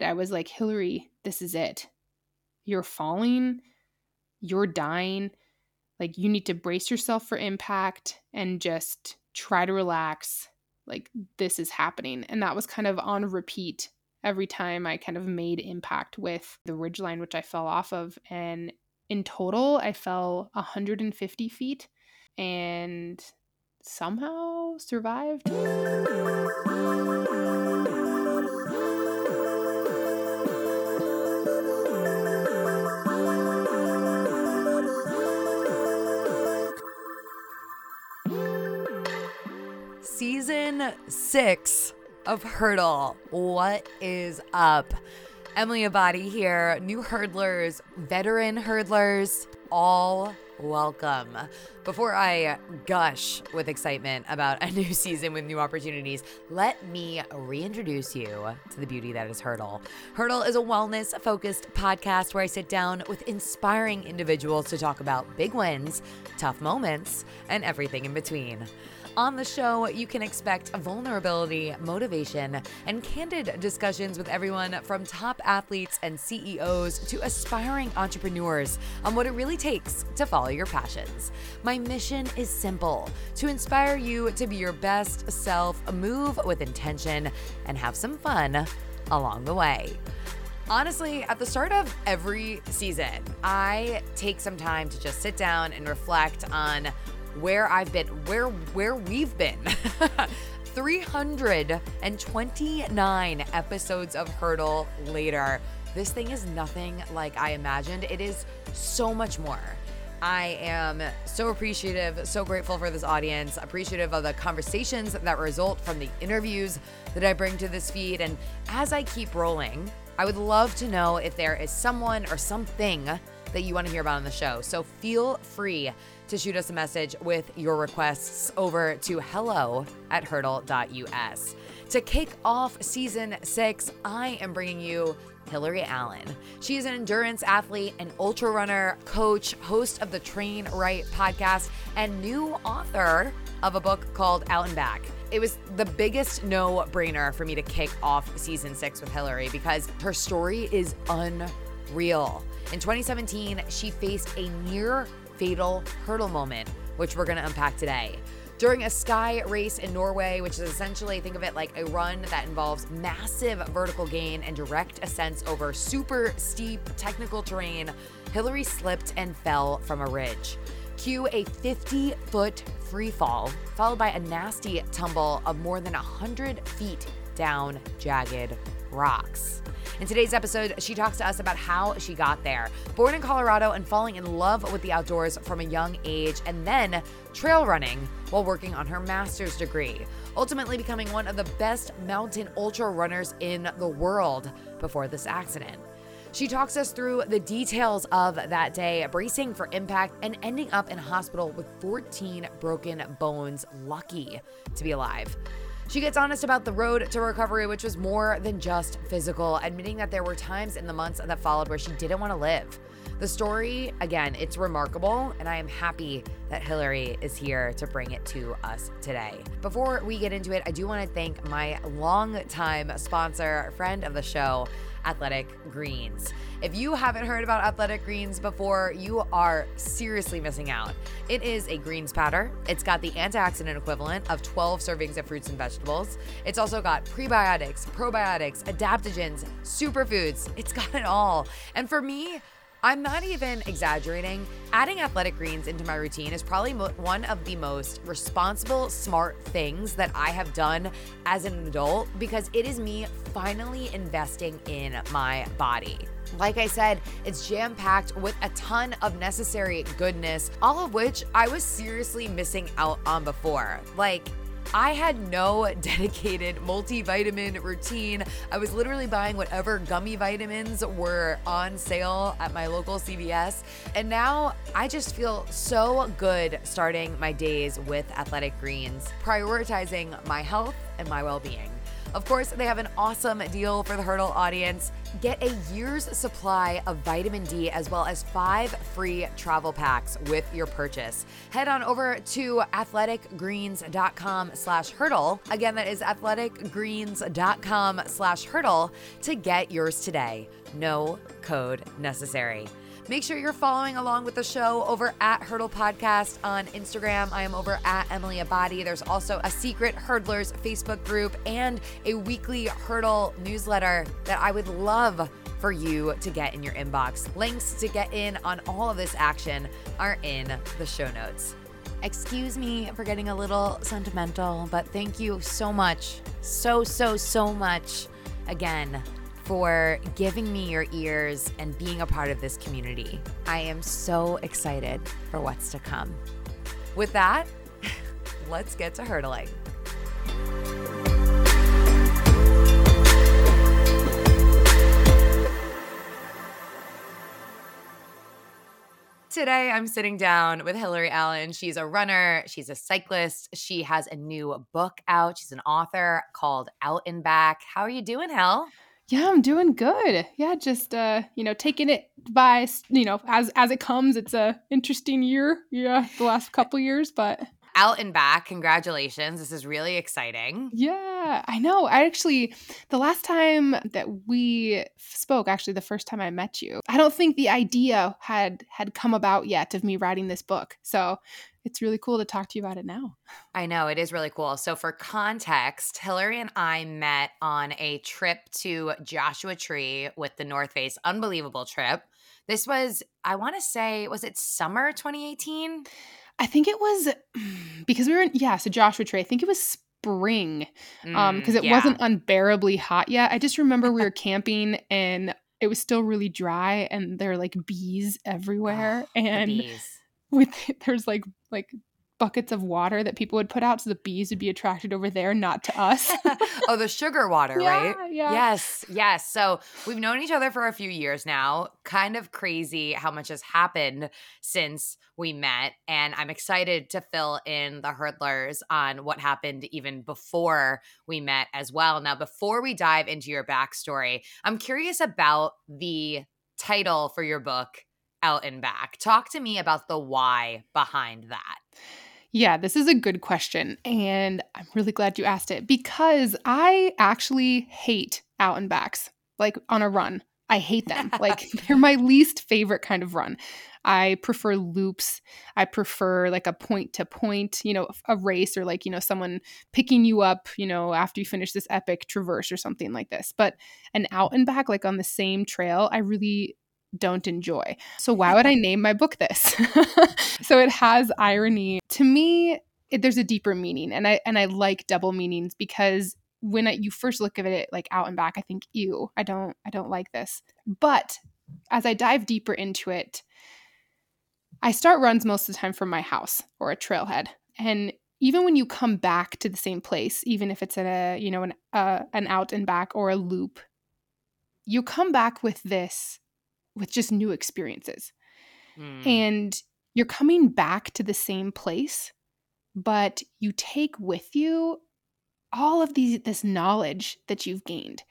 that I was like, Hillary, this is it. You're falling, you're dying. Like, you need to brace yourself for impact and just try to relax. Like, this is happening. And that was kind of on repeat every time I kind of made impact with the ridgeline, which I fell off of. And in total, I fell 150 feet and somehow survived. Season 6 of Hurdle. What is up? Emily Abate here. New hurdlers, veteran hurdlers, all welcome. Before I gush with excitement about a new season with new opportunities, let me reintroduce you to the beauty that is Hurdle. Hurdle is a wellness-focused podcast where I sit down with inspiring individuals to talk about big wins, tough moments, and everything in between. On the show, you can expect vulnerability, motivation, and candid discussions with everyone from top athletes and CEOs to aspiring entrepreneurs on what it really takes to follow your passions. My mission is simple: to inspire you to be your best self, move with intention, and have some fun along the way. Honestly, at the start of every season, I take some time to just sit down and reflect on where I've been, where we've been. 329 episodes of Hurdle later. This thing is nothing like I imagined. It is so much more. I am so appreciative, so grateful for this audience, appreciative of the conversations that result from the interviews that I bring to this feed. And as I keep rolling, I would love to know if there is someone or something that you want to hear about on the show. So feel free to shoot us a message with your requests over to hello@hurdle.us. To kick off season 6, I am bringing you Hillary Allen. She is an endurance athlete, an ultra runner, coach, host of the Train Right podcast, and new author of a book called Out and Back. It was the biggest no-brainer for me to kick off season 6 with Hillary because her story is unreal. In 2017, she faced a near fatal hurdle moment, which we're going to unpack today. During a sky race in Norway, which is essentially, think of it like a run that involves massive vertical gain and direct ascents over super steep technical terrain, Hillary slipped and fell from a ridge. Cue a 50-foot free fall, followed by a nasty tumble of more than 100 feet down jagged rocks. In today's episode, she talks to us about how she got there. Born in Colorado and falling in love with the outdoors from a young age, and then trail running while working on her master's degree, ultimately becoming one of the best mountain ultra runners in the world before this accident. She talks us through the details of that day, bracing for impact and ending up in hospital with 14 broken bones, lucky to be alive. She gets honest about the road to recovery, which was more than just physical, admitting that there were times in the months that followed where she didn't want to live. The story, again, it's remarkable, and I am happy that Hillary is here to bring it to us today. Before we get into it, I do want to thank my longtime sponsor, friend of the show, Athletic Greens. If you haven't heard about Athletic Greens before, you are seriously missing out. It is a greens powder. It's got the antioxidant equivalent of 12 servings of fruits and vegetables. It's also got prebiotics, probiotics, adaptogens, superfoods. It's got it all. And for me, I'm not even exaggerating. Adding Athletic Greens into my routine is probably one of the most responsible, smart things that I have done as an adult, because it is me finally investing in my body. Like I said, it's jam-packed with a ton of necessary goodness, all of which I was seriously missing out on before. Like, I had no dedicated multivitamin routine. I was literally buying whatever gummy vitamins were on sale at my local CVS. And now I just feel so good starting my days with Athletic Greens, prioritizing my health and my well-being. Of course, they have an awesome deal for the Hurdle audience. Get a year's supply of vitamin D as well as 5 free travel packs with your purchase. Head on over to athleticgreens.com/hurdle. Again, that is athleticgreens.com/hurdle to get yours today. No code necessary. Make sure you're following along with the show over at Hurdle Podcast on Instagram. I am over at Emily Abate. There's also a Secret Hurdlers Facebook group and a weekly Hurdle newsletter that I would love for you to get in your inbox. Links to get in on all of this action are in the show notes. Excuse me for getting a little sentimental, but thank you so much, so much again for giving me your ears and being a part of this community. I am so excited for what's to come. With that, let's get to hurdling. Today, I'm sitting down with Hillary Allen. She's a runner. She's a cyclist. She has a new book out. She's an author called Out and Back. How are you doing, Hill? Yeah, I'm doing good. Yeah, just, taking it by, as it comes. It's a interesting year. Yeah, the last couple years, but. Out and Back. Congratulations. This is really exciting. Yeah, I know. I actually, the last time that we spoke, actually the first time I met you, I don't think the idea had come about yet of me writing this book. So it's really cool to talk to you about it now. I know. It is really cool. So for context, Hillary and I met on a trip to Joshua Tree with the North Face. Unbelievable trip. This was, I want to say, was it summer 2018? I think it was because we were in, so Joshua Tree, I think it was spring because it wasn't unbearably hot yet. I just remember we were camping and it was still really dry and there were like bees everywhere. Oh, and there's like buckets of water that people would put out so the bees would be attracted over there, not to us. Oh, the sugar water, right? Yeah. Yes. So we've known each other for a few years now. Kind of crazy how much has happened since we met. And I'm excited to fill in the hurdlers on what happened even before we met as well. Now, before we dive into your backstory, I'm curious about the title for your book, Out and Back. Talk to me about the why behind that. Yeah, this is a good question, and I'm really glad you asked it because I actually hate out and backs, like on a run. I hate them. Like they're my least favorite kind of run. I prefer loops. I prefer like a point to point, a race or like, someone picking you up, after you finish this epic traverse or something like this. But an out and back, like on the same trail, I really don't enjoy. So why would I name my book this? So it has irony. To me, there's a deeper meaning, and I like double meanings because when you first look at it like out and back, I think, ew, I don't like this. But as I dive deeper into it, I start runs most of the time from my house or a trailhead, and even when you come back to the same place, even if it's at an out and back or a loop, you come back with just new experiences. And you're coming back to the same place, but you take with you all of this knowledge that you've gained.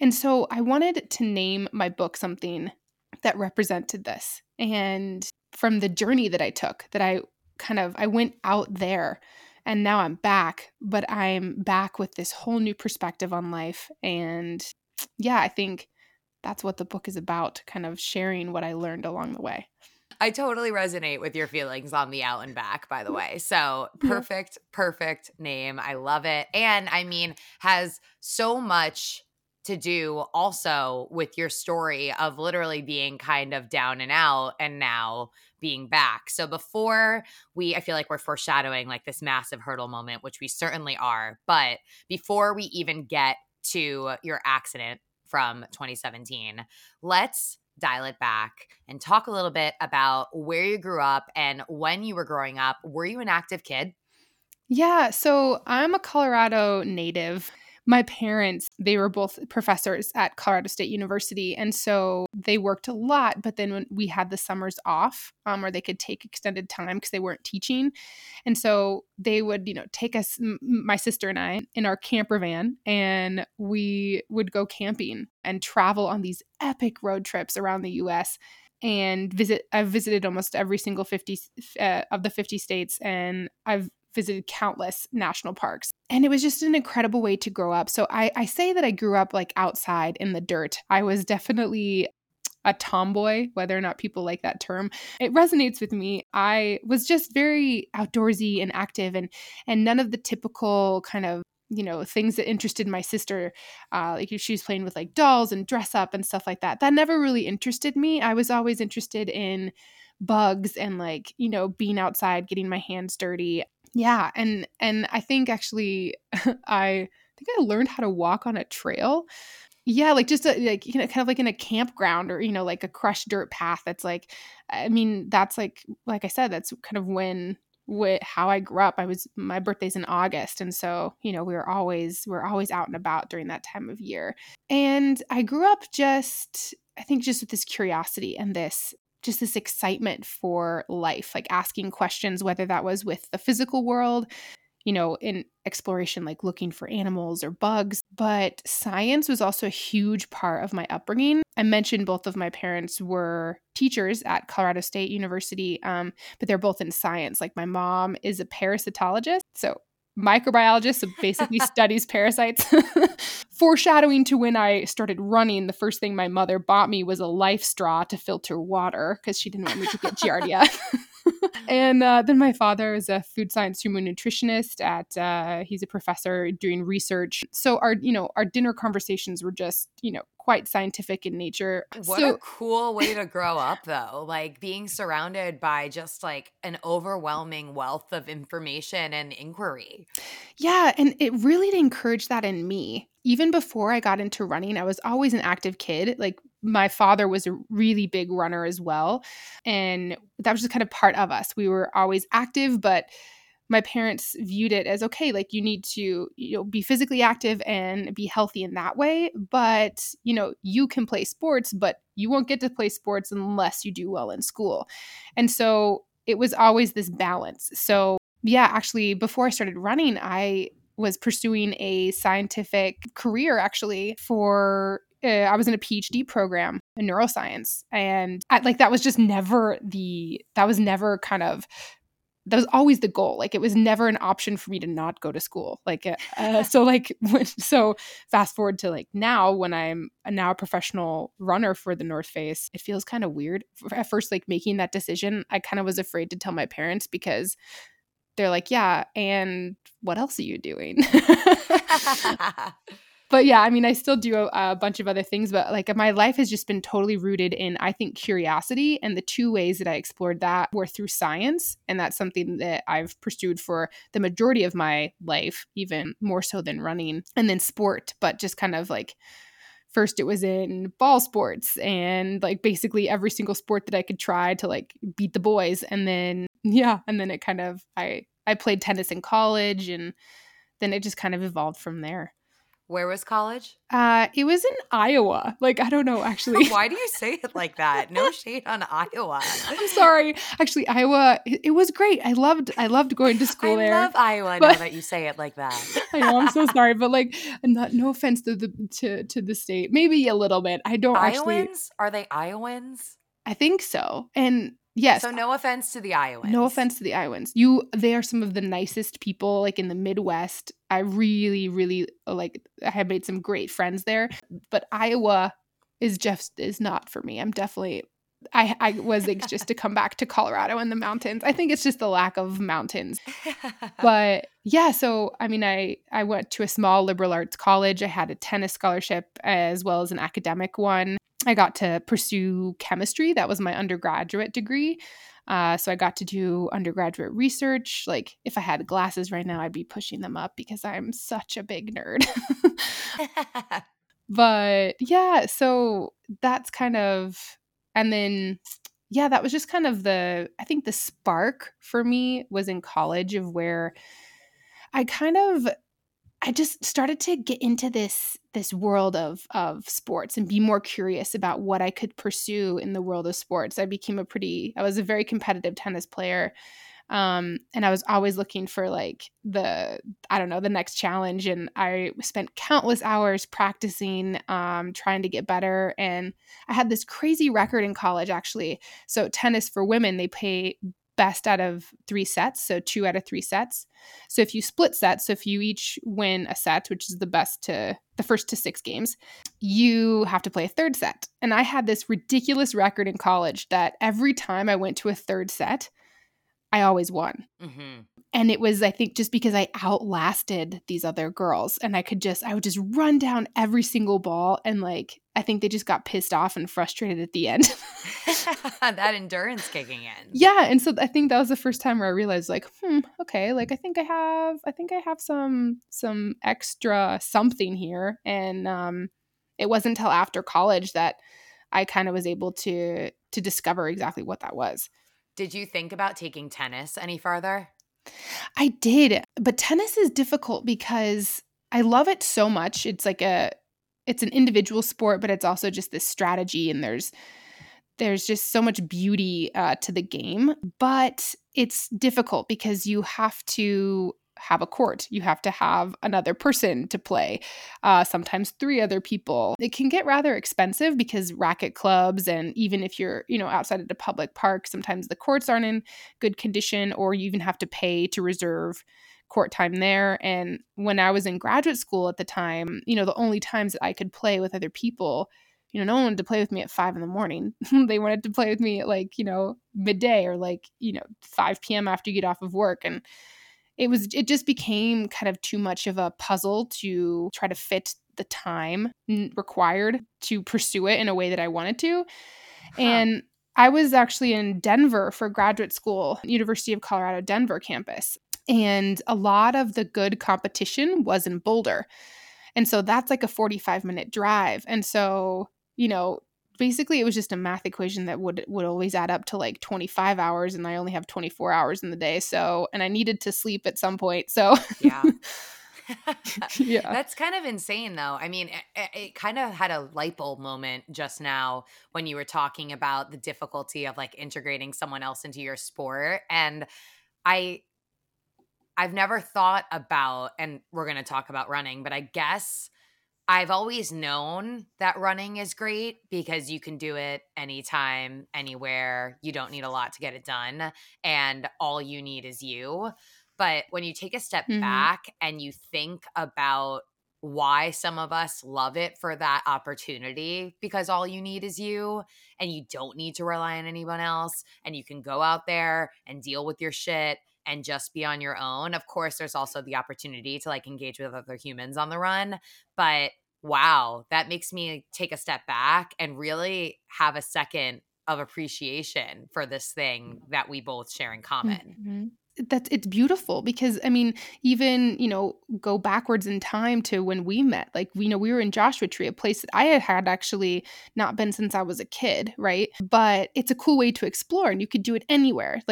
And so I wanted to name my book something that represented this. And from the journey that I took, that I went out there and now I'm back, but I'm back with this whole new perspective on life. And yeah, I think that's what the book is about, kind of sharing what I learned along the way. I totally resonate with your feelings on the out and back, by the way. So perfect name. I love it. And I mean, has so much to do also with your story of literally being kind of down and out and now being back. So I feel like we're foreshadowing like this massive hurdle moment, which we certainly are. But before we even get to your accident from 2017. Let's dial it back and talk a little bit about where you grew up and when you were growing up. Were you an active kid? Yeah. So I'm a Colorado native. my parents, they were both professors at Colorado State University. And so they worked a lot, but then when we had the summers off, or they could take extended time because they weren't teaching. And so they would, you know, take us, my sister and I, in our camper van, and we would go camping and travel on these epic road trips around the U.S. and visit. I've visited almost every single 50 of the 50 states, and I've visited countless national parks. And it was just an incredible way to grow up. So I say that I grew up like outside in the dirt. I was definitely a tomboy, whether or not people like that term. It resonates with me. I was just very outdoorsy and active, and none of the typical kind of, you know, things that interested my sister, like if she was playing with like dolls and dress up and stuff like that. That never really interested me. I was always interested in bugs and, like, you know, being outside, getting my hands dirty. Yeah. And I think actually I learned how to walk on a trail. Yeah. Like just like, you know, kind of like in a campground, or, you know, like a crushed dirt path. That's like, I mean, that's like I said, that's kind of how I grew up. My birthday's in August. And so, you know, we're always out and about during that time of year. And I grew up I think with this curiosity and this excitement for life, like asking questions, whether that was with the physical world, you know, in exploration, like looking for animals or bugs. But science was also a huge part of my upbringing. I mentioned both of my parents were teachers at Colorado State University, but they're both in science. Like my mom is a parasitologist, so microbiologist, so basically studies parasites. Foreshadowing to when I started running, the first thing my mother bought me was a life straw to filter water because she didn't want me to get giardia. And then my father is a food science human nutritionist he's a professor doing research. So our dinner conversations were just, you know, quite scientific in nature. What a cool way to grow up though, like being surrounded by just like an overwhelming wealth of information and inquiry. Yeah. And it really encouraged that in me. Even before I got into running, I was always an active kid. Like my father was a really big runner as well. And that was just kind of part of us. We were always active, but my parents viewed it as, okay, like you need to, you know, be physically active and be healthy in that way. But, you know, you can play sports, but you won't get to play sports unless you do well in school. And so it was always this balance. So yeah, actually, before I started running, I was pursuing a scientific career actually for I was in a PhD program in neuroscience. And that was always the goal. Like it was never an option for me to not go to school. Like, so fast forward to like now, when I'm now a professional runner for the North Face, it feels kind of weird at first, like making that decision. I kind of was afraid to tell my parents because they're like, yeah, and what else are you doing? But yeah, I mean, I still do a bunch of other things, but like my life has just been totally rooted in, I think, curiosity. And the two ways that I explored that were through science. And that's something that I've pursued for the majority of my life, even more so than running, and then sport, but just kind of like, first, it was in ball sports and like basically every single sport that I could try to like beat the boys. And then, yeah. And then it kind of, I played tennis in college, and then it just kind of evolved from there. Where was college? It was in Iowa. Like, I don't know, actually. Why do you say it like that? No shade on Iowa. I'm sorry. Actually, Iowa, it was great. I loved going to school there. I love Iowa now that you say it like that. I know. I'm so sorry. But like, no offense to the state. Maybe a little bit. I don't actually. Iowans? Are they Iowans? I think so. And yes. So no offense to the Iowans. No offense to the Iowans. They are some of the nicest people, like in the Midwest. I really, really I have made some great friends there, but Iowa is not for me. I'm definitely, I was anxious to come back to Colorado and the mountains. I think it's just the lack of mountains. But yeah, so I mean, I went to a small liberal arts college. I had a tennis scholarship as well as an academic one. I got to pursue chemistry. That was my undergraduate degree. So I got to do undergraduate research. Like if I had glasses right now, I'd be pushing them up because I'm such a big nerd. But yeah, so that's kind of, and then, yeah, that was just kind of I think the spark for me was in college, of where I kind of I just started to get into this world of sports and be more curious about what I could pursue in the world of sports. I was a very competitive tennis player. And I was always looking for the next challenge. And I spent countless hours practicing, trying to get better. And I had this crazy record in college, actually. So tennis for women, they play best out of three sets. So 2 out of 3 sets. So if you split sets, so if you each win a set, which is the first to 6 games, you have to play a third set. And I had this ridiculous record in college that every time I went to a third set, I always won. Mm-hmm. And it was, I think, just because I outlasted these other girls, and I would just run down every single ball. And I think they just got pissed off and frustrated at the end. That endurance kicking in. Yeah. And so I think that was the first time where I realized I think I have some extra something here. And it wasn't until after college that I kind of was able to discover exactly what that was. Did you think about taking tennis any farther? I did, but tennis is difficult because I love it so much. It's an individual sport, but it's also just this strategy, and there's just so much beauty to the game. But it's difficult because you have to have a court. You have to have another person to play, sometimes 3 other people. It can get rather expensive because racket clubs, and even if you're, outside of the public park, sometimes the courts aren't in good condition, or you even have to pay to reserve court time there. And when I was in graduate school at the time, the only times that I could play with other people, no one wanted to play with me at 5 a.m. They wanted to play with me at midday or 5 p.m. after you get off of work. And it just became kind of too much of a puzzle to try to fit the time required to pursue it in a way that I wanted to. Huh. And I was actually in Denver for graduate school, University of Colorado Denver campus. And a lot of the good competition was in Boulder. And so that's a 45-minute drive. And so, basically, it was just a math equation that would always add up to 25 hours, and I only have 24 hours in the day. So, and I needed to sleep at some point. So, yeah. Yeah. That's kind of insane, though. I mean, it kind of had a light bulb moment just now when you were talking about the difficulty of integrating someone else into your sport. And I've never thought about, and we're going to talk about running, but I guess I've always known that running is great because you can do it anytime, anywhere. You don't need a lot to get it done, and all you need is you. But when you take a step mm-hmm. back and you think about why some of us love it for that opportunity, because all you need is you, and you don't need to rely on anyone else, and you can go out there and deal with your shit and just be on your own. Of course, there's also the opportunity to engage with other humans on the run. But wow, that makes me take a step back and really have a second of appreciation for this thing that we both share in common. Mm-hmm. It's beautiful because, I mean, even, go backwards in time to when we met, we were in Joshua Tree, a place that I had actually not been since I was a kid, right? But it's a cool way to explore, and you could do it anywhere.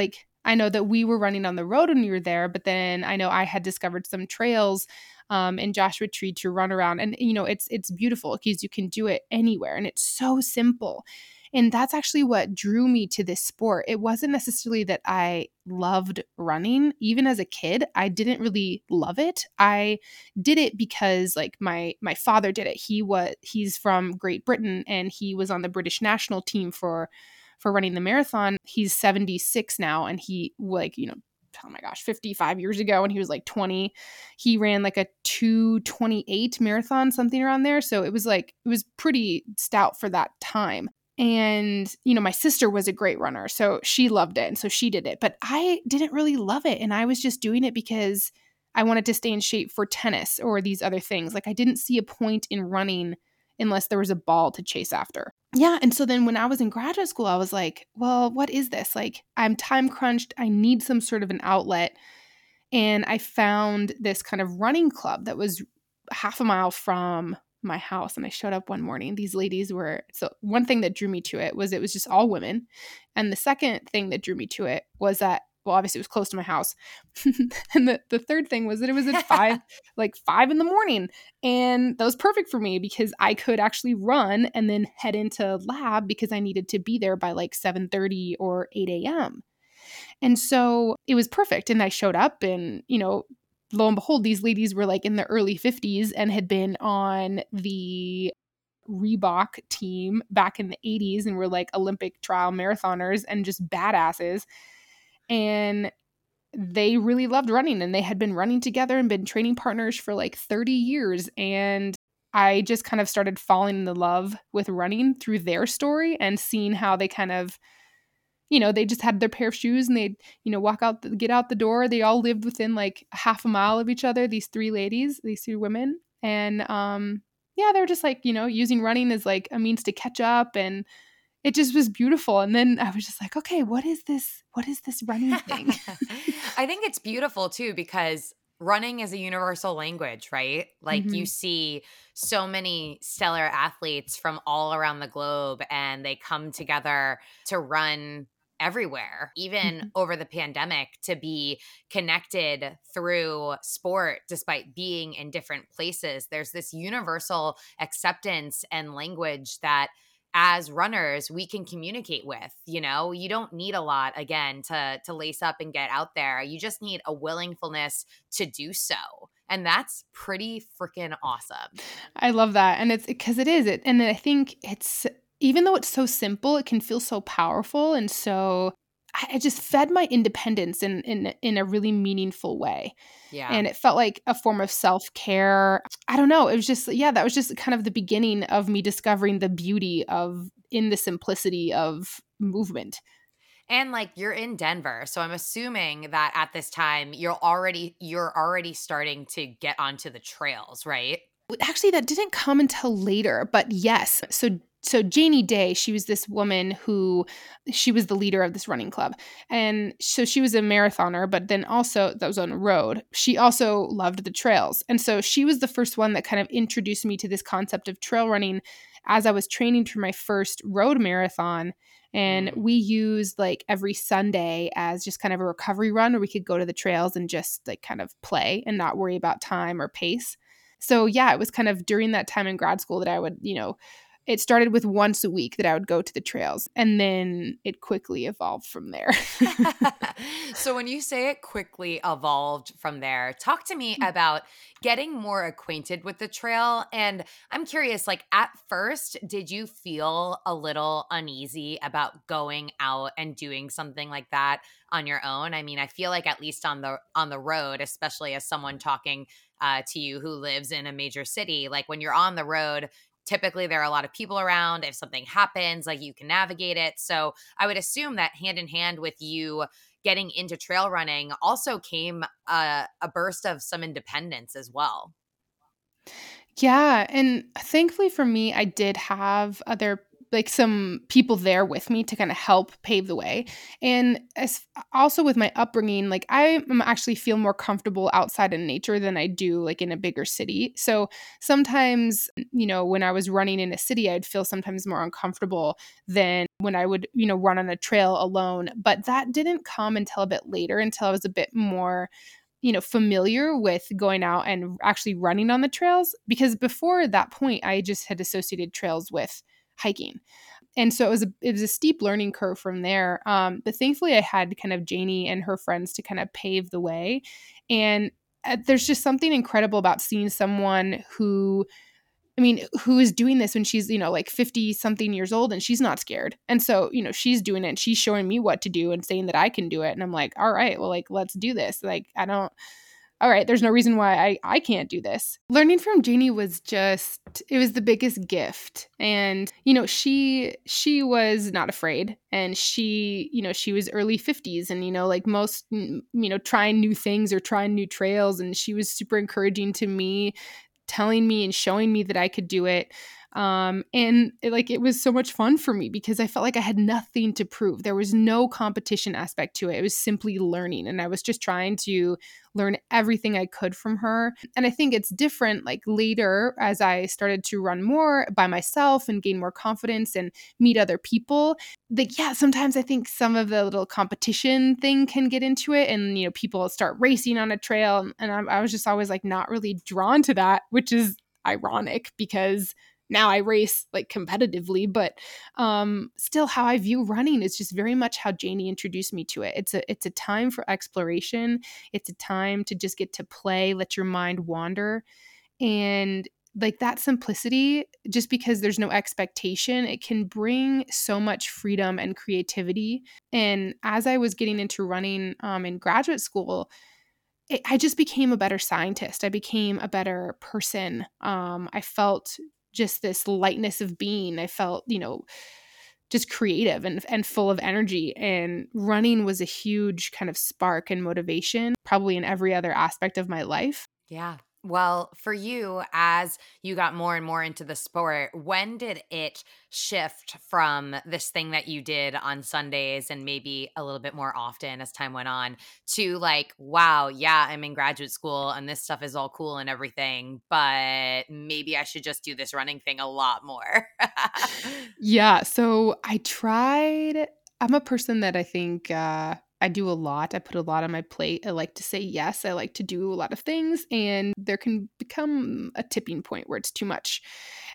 I know that we were running on the road when we were there, but then I know I had discovered some trails in Joshua Tree to run around. And, it's beautiful because you can do it anywhere, and it's so simple. And that's actually what drew me to this sport. It wasn't necessarily that I loved running. Even as a kid, I didn't really love it. I did it because my father did it. He's from Great Britain, and he was on the British national team for running the marathon. He's 76 now, and he 55 years ago, when he was 20, he ran a 2:28 marathon, something around there. So it was pretty stout for that time. And, my sister was a great runner, so she loved it, and so she did it, but I didn't really love it. And I was just doing it because I wanted to stay in shape for tennis or these other things. I didn't see a point in running unless there was a ball to chase after. Yeah. And so then when I was in graduate school, I was well, what is this? I'm time crunched. I need some sort of an outlet. And I found this kind of running club that was half a mile from my house. And I showed up one morning. These ladies were – so one thing that drew me to it was just all women. And the second thing that drew me to it was that well, obviously it was close to my house. And the third thing was that it was at 5 in the morning. And that was perfect for me because I could actually run and then head into lab because I needed to be there by 7:30 or 8 a.m. And so it was perfect. And I showed up and, lo and behold, these ladies were in the early 50s and had been on the Reebok team back in the 80s and were Olympic trial marathoners and just badasses. And they really loved running, and they had been running together and been training partners for 30 years. And I just kind of started falling in love with running through their story and seeing how they kind of, they just had their pair of shoes and they'd, get out the door. They all lived within half a mile of each other, these three women. And, yeah, they were just using running as a means to catch up, and it just was beautiful. And then I was just okay, what is this? What is this running thing? I think it's beautiful too, because running is a universal language, right? Mm-hmm. You see so many stellar athletes from all around the globe, and they come together to run everywhere, even mm-hmm. over the pandemic, to be connected through sport despite being in different places. There's this universal acceptance and language that as runners we can communicate with. You don't need a lot, again, to lace up and get out there. You just need a willingness to do so. And that's pretty freaking awesome. I love that. And it's because it is it. And I think it's, even though it's so simple, it can feel so powerful. And so I just fed my independence in a really meaningful way. Yeah. And it felt like a form of self-care. I don't know. It was just, that was just kind of the beginning of me discovering the beauty of, in the simplicity of movement. And you're in Denver, so I'm assuming that at this time you're already starting to get onto the trails, right? Actually, that didn't come until later, but yes. So Jeannie Day, she was this woman who, she was the leader of this running club. And so she was a marathoner, but then also that was on the road. She also loved the trails. And so she was the first one that kind of introduced me to this concept of trail running as I was training for my first road marathon. And we used every Sunday as just kind of a recovery run where we could go to the trails and just kind of play and not worry about time or pace. So yeah, it was kind of during that time in grad school that I would, it started with once a week that I would go to the trails, and then it quickly evolved from there. So when you say it quickly evolved from there, talk to me about getting more acquainted with the trail. And I'm curious, at first, did you feel a little uneasy about going out and doing something like that on your own? I mean, I feel at least on the road, especially as someone talking to you who lives in a major city, when you're on the road, typically there are a lot of people around. If something happens, you can navigate it. So I would assume that hand in hand with you getting into trail running also came a burst of some independence as well. Yeah. And thankfully for me, I did have other some people there with me to kind of help pave the way. And also with my upbringing, I actually feel more comfortable outside in nature than I do in a bigger city. So sometimes, when I was running in a city, I'd feel sometimes more uncomfortable than when I would, run on a trail alone. But that didn't come until a bit later, until I was a bit more familiar with going out and actually running on the trails. Because before that point, I just had associated trails with hiking. And so it was a steep learning curve from there. But thankfully I had kind of Janie and her friends to kind of pave the way. And there's just something incredible about seeing someone who is doing this when she's, 50 something years old, and she's not scared. And so, she's doing it and she's showing me what to do and saying that I can do it. And I'm all right, well, let's do this. All right, there's no reason why I can't do this. Learning from Jeannie was just, it was the biggest gift. And, she was not afraid. And she was early 50s and, most, trying new things or trying new trails. And she was super encouraging to me, telling me and showing me that I could do it. And it was so much fun for me because I felt like I had nothing to prove. There was no competition aspect to it. It was simply learning. And I was just trying to learn everything I could from her. And I think it's different, like later as I started to run more by myself and gain more confidence and meet other people, like, yeah, sometimes I think some of the little competition thing can get into it. And, you know, people start racing on a trail. And I was just always like not really drawn to that, which is ironic because now I race like competitively, but still how I view running is just very much how Janie introduced me to it. It's a time for exploration. It's a time to just get to play, let your mind wander. And like that simplicity, just because there's no expectation, it can bring so much freedom and creativity. And as I was getting into running in graduate school, I just became a better scientist. I became a better person. I felt just this lightness of being. I felt, you know, just creative and full of energy. And running was a huge kind of spark and motivation, probably in every other aspect of my life. Yeah. Well, for you, as you got more and more into the sport, when did it shift from this thing that you did on Sundays and maybe a little bit more often as time went on to like, wow, yeah, I'm in graduate school and this stuff is all cool and everything, but maybe I should just do this running thing a lot more? Yeah. So I'm a person that I think, I do a lot. I put a lot on my plate. I like to say yes. I like to do a lot of things, and there can become a tipping point where it's too much.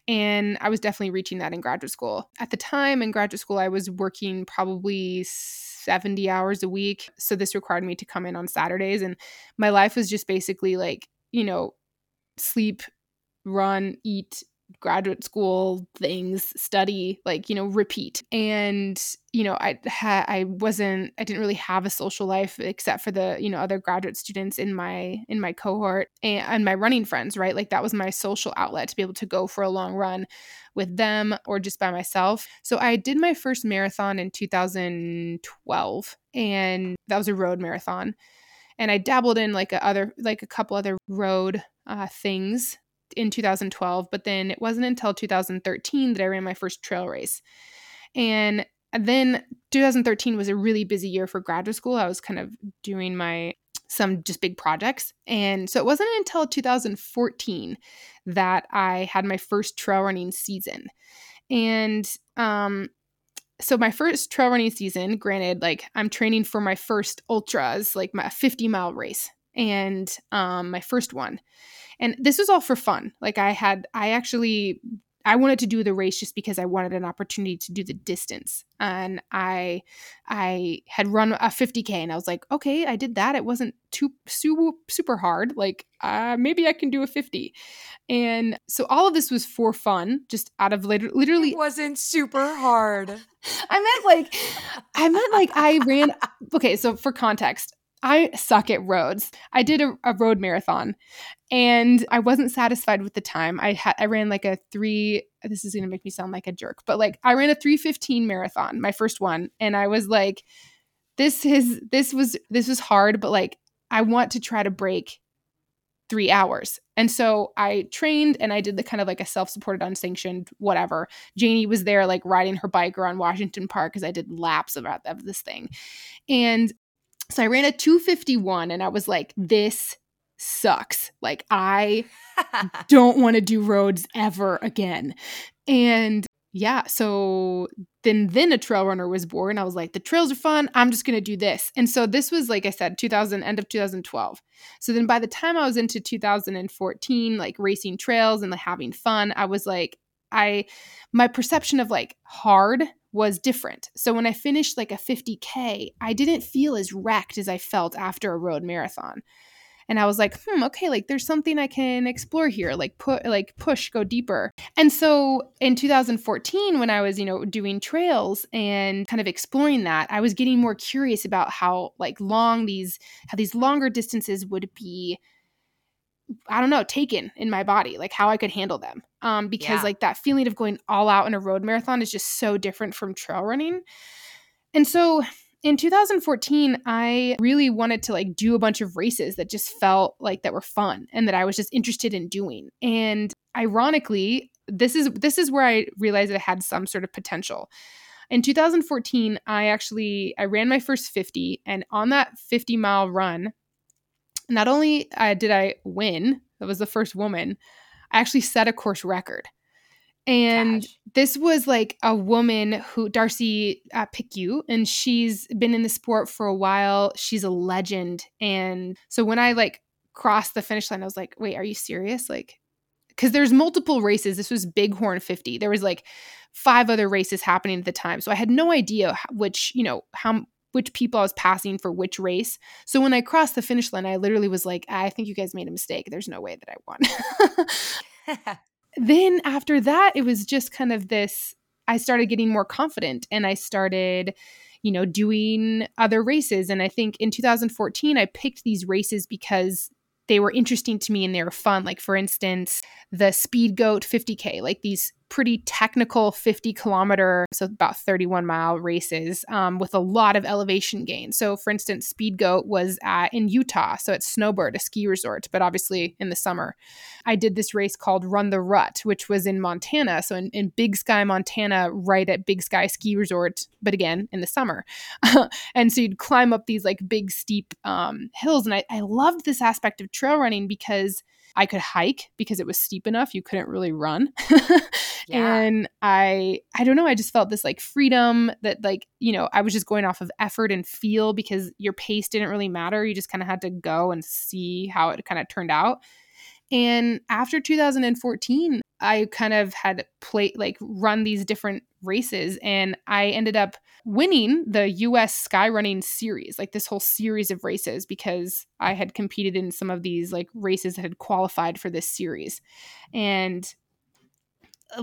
And I was definitely reaching that in graduate school. At the time in graduate school, I was working probably 70 hours a week. So this required me to come in on Saturdays, and my life was just basically like, you know, sleep, run, eat, graduate school things, study, like, you know, repeat. And, you know, I didn't really have a social life except for the, you know, other graduate students in my cohort and my running friends, right? Like that was my social outlet to be able to go for a long run with them or just by myself. So I did my first marathon in 2012, and that was a road marathon. And I dabbled in a couple other road things in 2012, but then it wasn't until 2013 that I ran my first trail race. And then 2013 was a really busy year for graduate school. I was kind of doing some just big projects. And so it wasn't until 2014 that I had my first trail running season. And so my first trail running season, granted, like I'm training for my first ultras, like my 50-mile race, and my first one. And this was all for fun. Like I wanted to do the race just because I wanted an opportunity to do the distance. And I had run a 50K, and I was like, okay, I did that. It wasn't too super hard. Like maybe I can do a 50. And so all of this was for fun, just out of literally. It wasn't super hard. I meant like I ran. Okay. So for context, I suck at roads. I did a road marathon, and I wasn't satisfied with the time. I ran like a three. This is going to make me sound like a jerk, but like I ran a 3:15 marathon, my first one, and I was like, "This was hard," but like I want to try to break 3 hours. And so I trained, and I did the kind of like a self-supported, unsanctioned, whatever. Janie was there, like riding her bike around Washington Park because I did laps of this thing, and. So I ran a 2:51, and I was like, this sucks. Like, I don't want to do roads ever again. And yeah, so then a trail runner was born. I was like, the trails are fun. I'm just going to do this. And so this was, like I said, end of 2012. So then by the time I was into 2014, like racing trails and like having fun, I was like, my perception of like hard was different. So when I finished like a 50K, I didn't feel as wrecked as I felt after a road marathon. And I was like, okay, like there's something I can explore here, like push, go deeper. And so in 2014, when I was, you know, doing trails and kind of exploring that, I was getting more curious about how like how these longer distances would be, I don't know, taken in my body, like how I could handle them. Because like that feeling of going all out in a road marathon is just so different from trail running. And so in 2014, I really wanted to like do a bunch of races that just felt like that were fun and that I was just interested in doing. And ironically, this is where I realized that I had some sort of potential. In 2014, I ran my first 50, and on that 50-mile run, not only did I win, I was the first woman, I actually set a course record. And this was like a woman who, Darcy Pickew, and she's been in the sport for a while. She's a legend. And so when I like crossed the finish line, I was like, wait, are you serious? Like, because there's multiple races. This was Bighorn 50. There was like 5 other races happening at the time. So I had no idea which people I was passing for which race. So when I crossed the finish line, I literally was like, I think you guys made a mistake. There's no way that I won. Then after that, it was just kind of this, I started getting more confident and I started, doing other races. And I think in 2014, I picked these races because they were interesting to me and they were fun. Like, for instance, the Speedgoat 50K, like these pretty technical 50-kilometer, so about 31-mile races with a lot of elevation gain. So, for instance, Speedgoat was in Utah, so it's Snowbird, a ski resort, but obviously in the summer. I did this race called Run the Rut, which was in Montana, so in Big Sky, Montana, right at Big Sky Ski Resort, but again, in the summer. And so you'd climb up these like big steep hills, and I loved this aspect of trail running because I could hike because it was steep enough. You couldn't really run. Yeah. And I don't know. I just felt this like freedom that like, I was just going off of effort and feel because your pace didn't really matter. You just kind of had to go and see how it kind of turned out. And after 2014, I kind of had run these different races, and I ended up winning the U.S. Skyrunning Series, like this whole series of races, because I had competed in some of these like races that had qualified for this series. And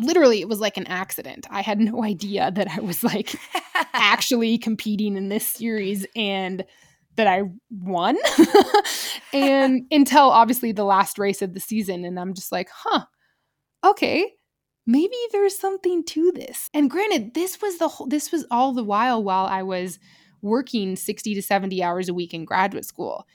literally, it was like an accident. I had no idea that I was like actually competing in this series and that I won. And until obviously the last race of the season. And I'm just like, okay, maybe there's something to this. And granted, this was all the while I was working 60 to 70 hours a week in graduate school.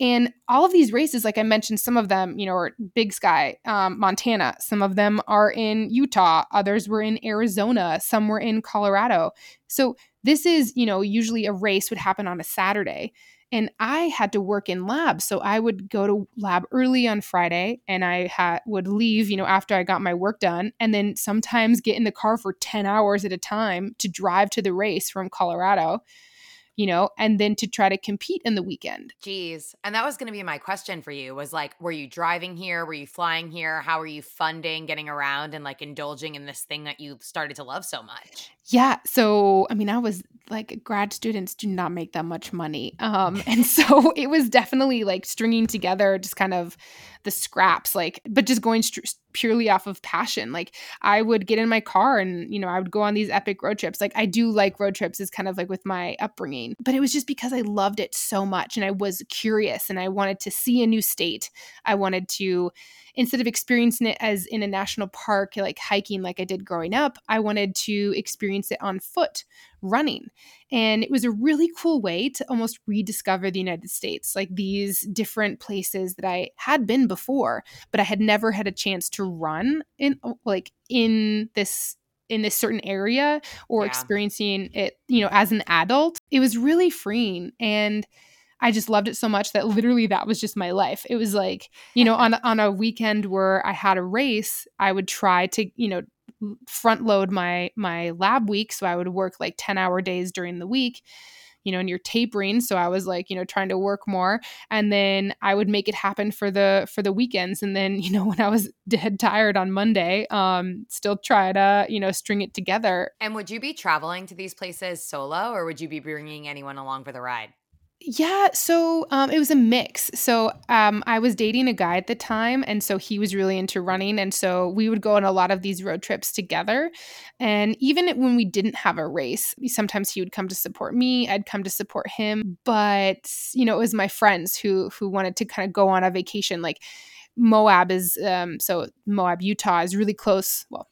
And all of these races, like I mentioned, some of them, are Big Sky, Montana. Some of them are in Utah. Others were in Arizona. Some were in Colorado. So this is, usually a race would happen on a Saturday. And I had to work in lab. So I would go to lab early on Friday, and I would leave, after I got my work done, and then sometimes get in the car for 10 hours at a time to drive to the race from Colorado, and then to try to compete in the weekend. Jeez. And that was going to be my question for you was like, were you driving here? Were you flying here? How were you funding, getting around, and like indulging in this thing that you started to love so much? Yeah. So, I was like, grad students do not make that much money. And so it was definitely like stringing together just kind of the scraps, like, but just going purely off of passion. Like I would get in my car and, I would go on these epic road trips. Like I do like road trips is kind of like with my upbringing, but it was just because I loved it so much. And I was curious and I wanted to see a new state. I wanted to, instead of experiencing it as in a national park, like hiking, like I did growing up, I wanted to experience it on foot running. And it was a really cool way to almost rediscover the United States, like these different places that I had been before, but I had never had a chance to run in this certain area or experiencing it, as an adult. It was really freeing. And I just loved it so much that literally that was just my life. It was like, on a weekend where I had a race, I would try to, front load my lab week. So I would work like 10-hour days during the week, and you're tapering. So I was like, trying to work more, and then I would make it happen for the weekends. And then, when I was dead tired on Monday, still try to, string it together. And would you be traveling to these places solo, or would you be bringing anyone along for the ride? Yeah. So it was a mix. So I was dating a guy at the time, and so he was really into running. And so we would go on a lot of these road trips together. And even when we didn't have a race, sometimes he would come to support me. I'd come to support him. But, it was my friends who wanted to kind of go on a vacation. Like Moab is, so Moab, Utah is really close, well,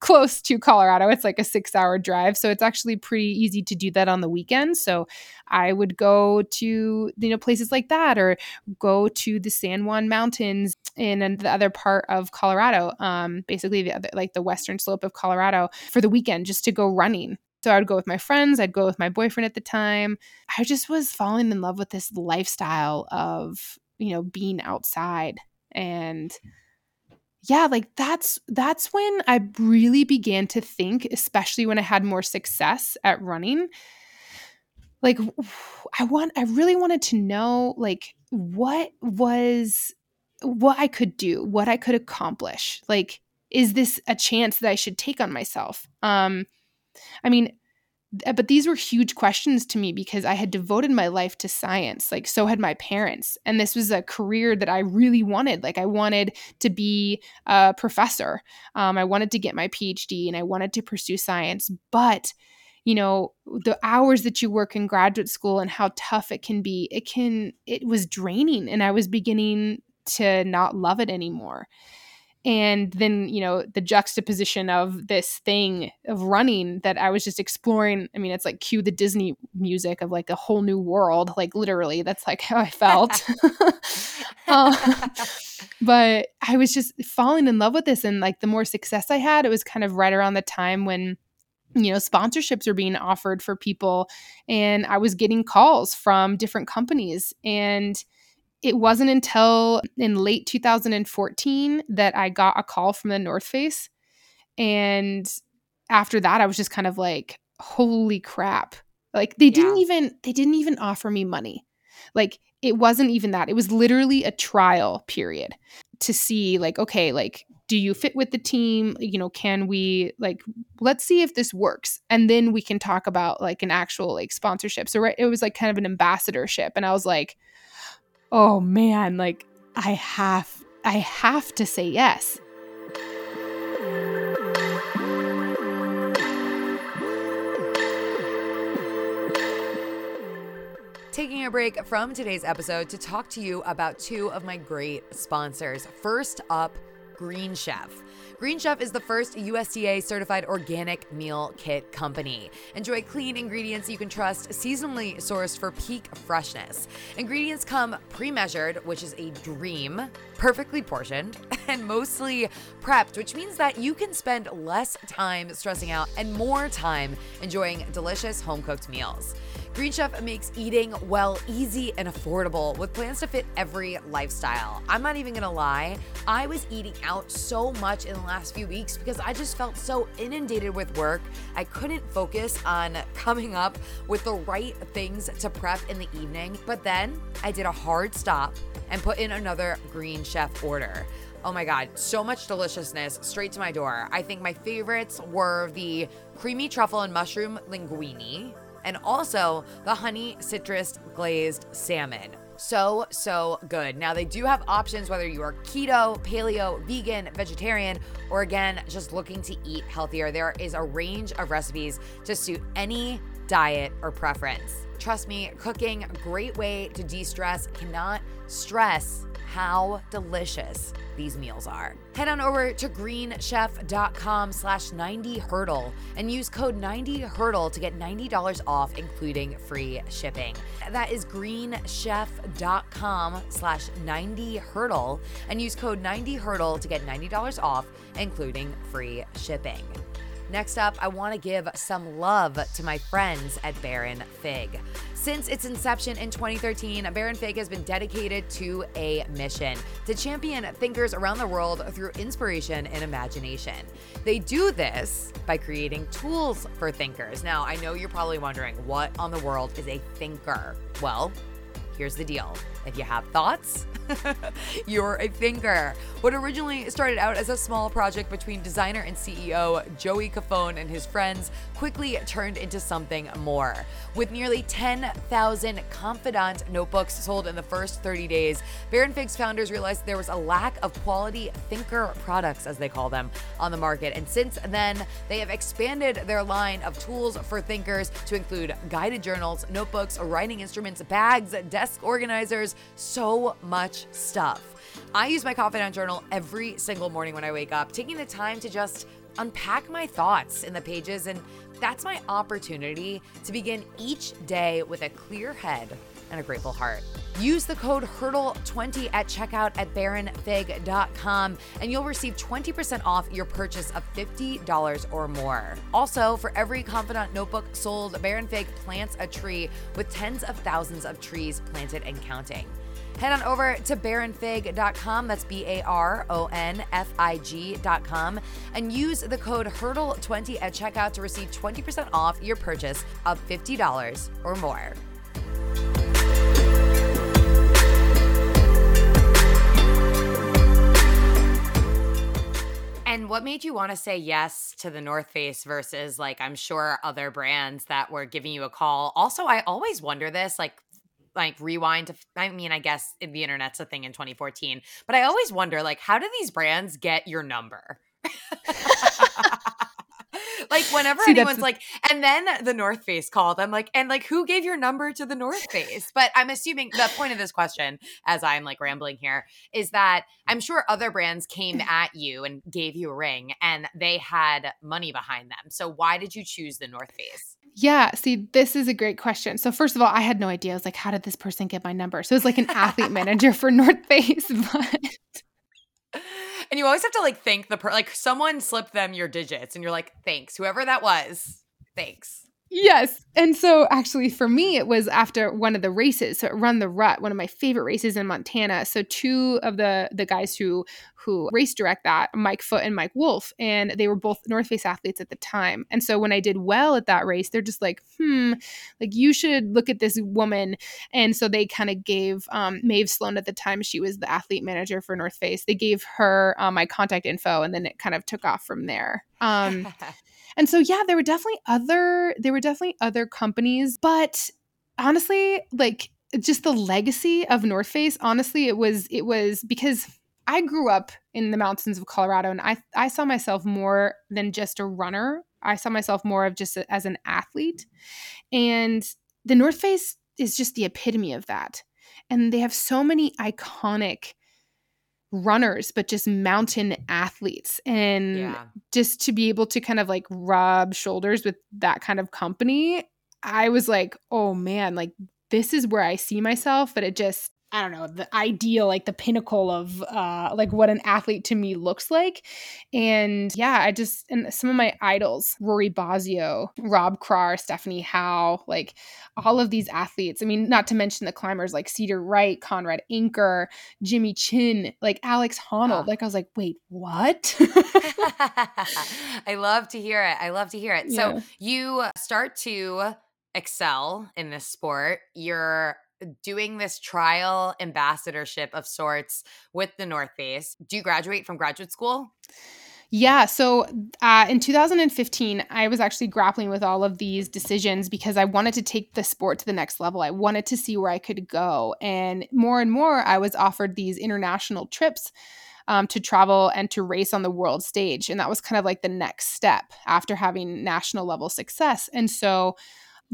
close to Colorado. It's like a 6-hour drive. So it's actually pretty easy to do that on the weekend. So I would go to, you know, places like that, or go to the San Juan Mountains in the other part of Colorado, basically the other, like the western slope of Colorado, for the weekend, just to go running. So I would go with my friends. I'd go with my boyfriend at the time. I just was falling in love with this lifestyle of, you know, being outside. And yeah, like that's when I really began to think, especially when I had more success at running, like I really wanted to know, like, what I could do, what I could accomplish. Like, is this a chance that I should take on myself? I mean, but these were huge questions to me because I had devoted my life to science. Like, so had my parents. And this was a career that I really wanted. Like, I wanted to be a professor. I wanted to get my PhD and I wanted to pursue science. But, you know, the hours that you work in graduate school and how tough it can be, it was draining. And I was beginning to not love it anymore. And then, you know, the juxtaposition of this thing of running that I was just exploring. I mean, it's like cue the Disney music of like a whole new world, like literally that's like how I felt. But I was just falling in love with this. And like the more success I had, it was kind of right around the time when, you know, sponsorships are being offered for people. And I was getting calls from different companies. And it wasn't until in late 2014 that I got a call from the North Face. And after that, I was just kind of like, holy crap. Like they didn't even offer me money. Like it wasn't even that. It was literally a trial period to see like, okay, like, do you fit with the team? You know, can we like, let's see if this works. And then we can talk about like an actual like sponsorship. So it was like kind of an ambassadorship. And I was like, oh man, like I have to say yes. Taking a break from today's episode to talk to you about two of my great sponsors. First up, Green Chef. Green Chef is the first USDA certified organic meal kit company. Enjoy clean ingredients you can trust, seasonally sourced for peak freshness. Ingredients come pre-measured, which is a dream, perfectly portioned, and mostly prepped, which means that you can spend less time stressing out and more time enjoying delicious home-cooked meals. Green Chef makes eating well easy and affordable with plans to fit every lifestyle. I'm not even gonna lie, I was eating out so much in the last few weeks because I just felt so inundated with work. I couldn't focus on coming up with the right things to prep in the evening, but then I did a hard stop and put in another Green Chef order. Oh my God, so much deliciousness straight to my door. I think my favorites were the creamy truffle and mushroom linguine, and also the honey citrus glazed salmon. So good. Now they do have options whether you are keto, paleo, vegan, vegetarian, or again, just looking to eat healthier. There is a range of recipes to suit any diet or preference. Trust me, cooking, great way to de-stress. Cannot stress how delicious these meals are. Head on over to greenchef.com/90hurdle and use code 90hurdle to get $90 off, including free shipping. That is greenchef.com/90hurdle and use code 90hurdle to get $90 off, including free shipping. Next up, I want to give some love to my friends at Baron Fig. Since its inception in 2013, Baron Fig has been dedicated to a mission to champion thinkers around the world through inspiration and imagination. They do this by creating tools for thinkers. Now, I know you're probably wondering, what on the world is a thinker? Well, here's the deal. If you have thoughts, you're a thinker. What originally started out as a small project between designer and CEO Joey Caffone and his friends quickly turned into something more. With nearly 10,000 Confidant notebooks sold in the first 30 days, Baron Fig's founders realized there was a lack of quality thinker products, as they call them, on the market. And since then, they have expanded their line of tools for thinkers to include guided journals, notebooks, writing instruments, bags, desk organizers, is so much stuff. I use my Confidant Journal every single morning when I wake up, taking the time to just unpack my thoughts in the pages, and that's my opportunity to begin each day with a clear head and a grateful heart. Use the code HURDLE20 at checkout at baronfig.com and you'll receive 20% off your purchase of $50 or more. Also, for every Confidant notebook sold, Baron Fig plants a tree with tens of thousands of trees planted and counting. Head on over to baronfig.com, that's baronfig.com, and use the code HURDLE20 at checkout to receive 20% off your purchase of $50 or more. And what made you want to say yes to the North Face versus, like, I'm sure other brands that were giving you a call? Also, I always wonder this, like rewind to, I mean, I guess the internet's a thing in 2014, but I always wonder, like, how do these brands get your number? Like, whenever anyone's like, and then the North Face called, I'm like, and like, who gave your number to the North Face? But I'm assuming the point of this question, as I'm like rambling here, is that I'm sure other brands came at you and gave you a ring and they had money behind them. So why did you choose the North Face? Yeah. See, this is a great question. So first of all, I had no idea. I was like, how did this person get my number? So it was like an athlete manager for North Face. But... And you always have to like thank the person, like someone slipped them your digits and you're like, thanks, whoever that was, thanks. Yes. And so actually for me, it was after one of the races. So Run the Rut, one of my favorite races in Montana. So two of the guys who race direct that, Mike Foote and Mike Wolf, and they were both North Face athletes at the time. And so when I did well at that race, they're just like, like you should look at this woman. And so they kind of gave Maeve Sloan at the time, she was the athlete manager for North Face. They gave her my contact info and then it kind of took off from there. And so, yeah, there were definitely other companies, but honestly, like just the legacy of North Face, honestly, it was because I grew up in the mountains of Colorado and I saw myself more than just a runner. I saw myself more of just as an athlete, and the North Face is just the epitome of that. And they have so many iconic runners, but just mountain athletes. And just to be able to kind of like rub shoulders with that kind of company, I was like, oh man, like this is where I see myself. But it just, I don't know, the ideal, like the pinnacle of like what an athlete to me looks like. And yeah, and some of my idols, Rory Bozio, Rob Krar, Stephanie Howe, like all of these athletes. I mean, not to mention the climbers like Cedar Wright, Conrad Anker, Jimmy Chin, like Alex Honnold. Like I was like, wait, what? I love to hear it. Yeah. So you start to excel in this sport. You're doing this trial ambassadorship of sorts with the North Face. Do you graduate from graduate school? Yeah. So in 2015, I was actually grappling with all of these decisions because I wanted to take the sport to the next level. I wanted to see where I could go. And more, I was offered these international trips to travel and to race on the world stage. And that was kind of like the next step after having national level success. And so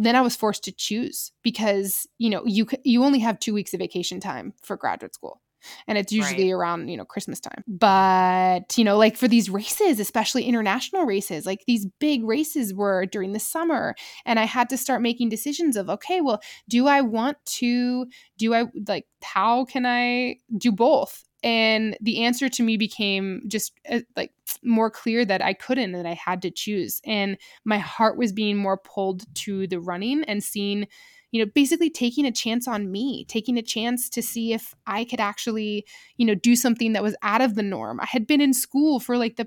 then I was forced to choose because, you know, you only have 2 weeks of vacation time for graduate school. And it's usually around, you know, Christmas time. But, you know, like for these races, especially international races, like these big races were during the summer. And I had to start making decisions of, okay, well, how can I do both? And the answer to me became just like more clear that I couldn't, that I had to choose. And my heart was being more pulled to the running and seeing, you know, basically taking a chance on me, taking a chance to see if I could actually, you know, do something that was out of the norm. I had been in school for like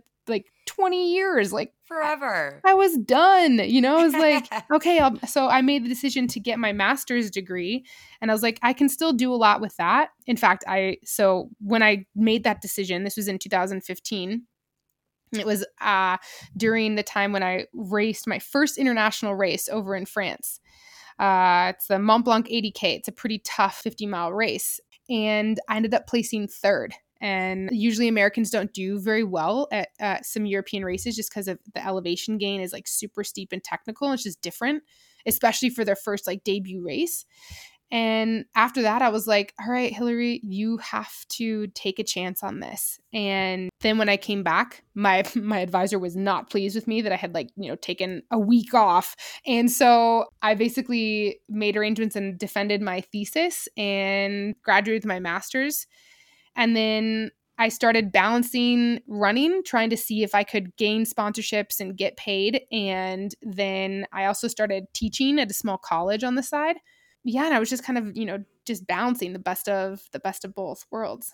20 years, like forever. I was done, you know, I was like, okay, so I made the decision to get my master's degree and I was like, I can still do a lot with that. In fact, so when I made that decision, this was in 2015, it was during the time when I raced my first international race over in France. It's the Mont Blanc 80K. It's a pretty tough 50-mile race. And I ended up placing third. And usually Americans don't do very well at some European races just because of the elevation gain is like super steep and technical. It's just different, especially for their first like debut race. And after that, I was like, all right, Hillary, you have to take a chance on this. And then when I came back, my advisor was not pleased with me that I had taken a week off. And so I basically made arrangements and defended my thesis and graduated with my master's. And then I started balancing running, trying to see if I could gain sponsorships and get paid. And then I also started teaching at a small college on the side. Yeah, and I was just kind of, just balancing the best of both worlds.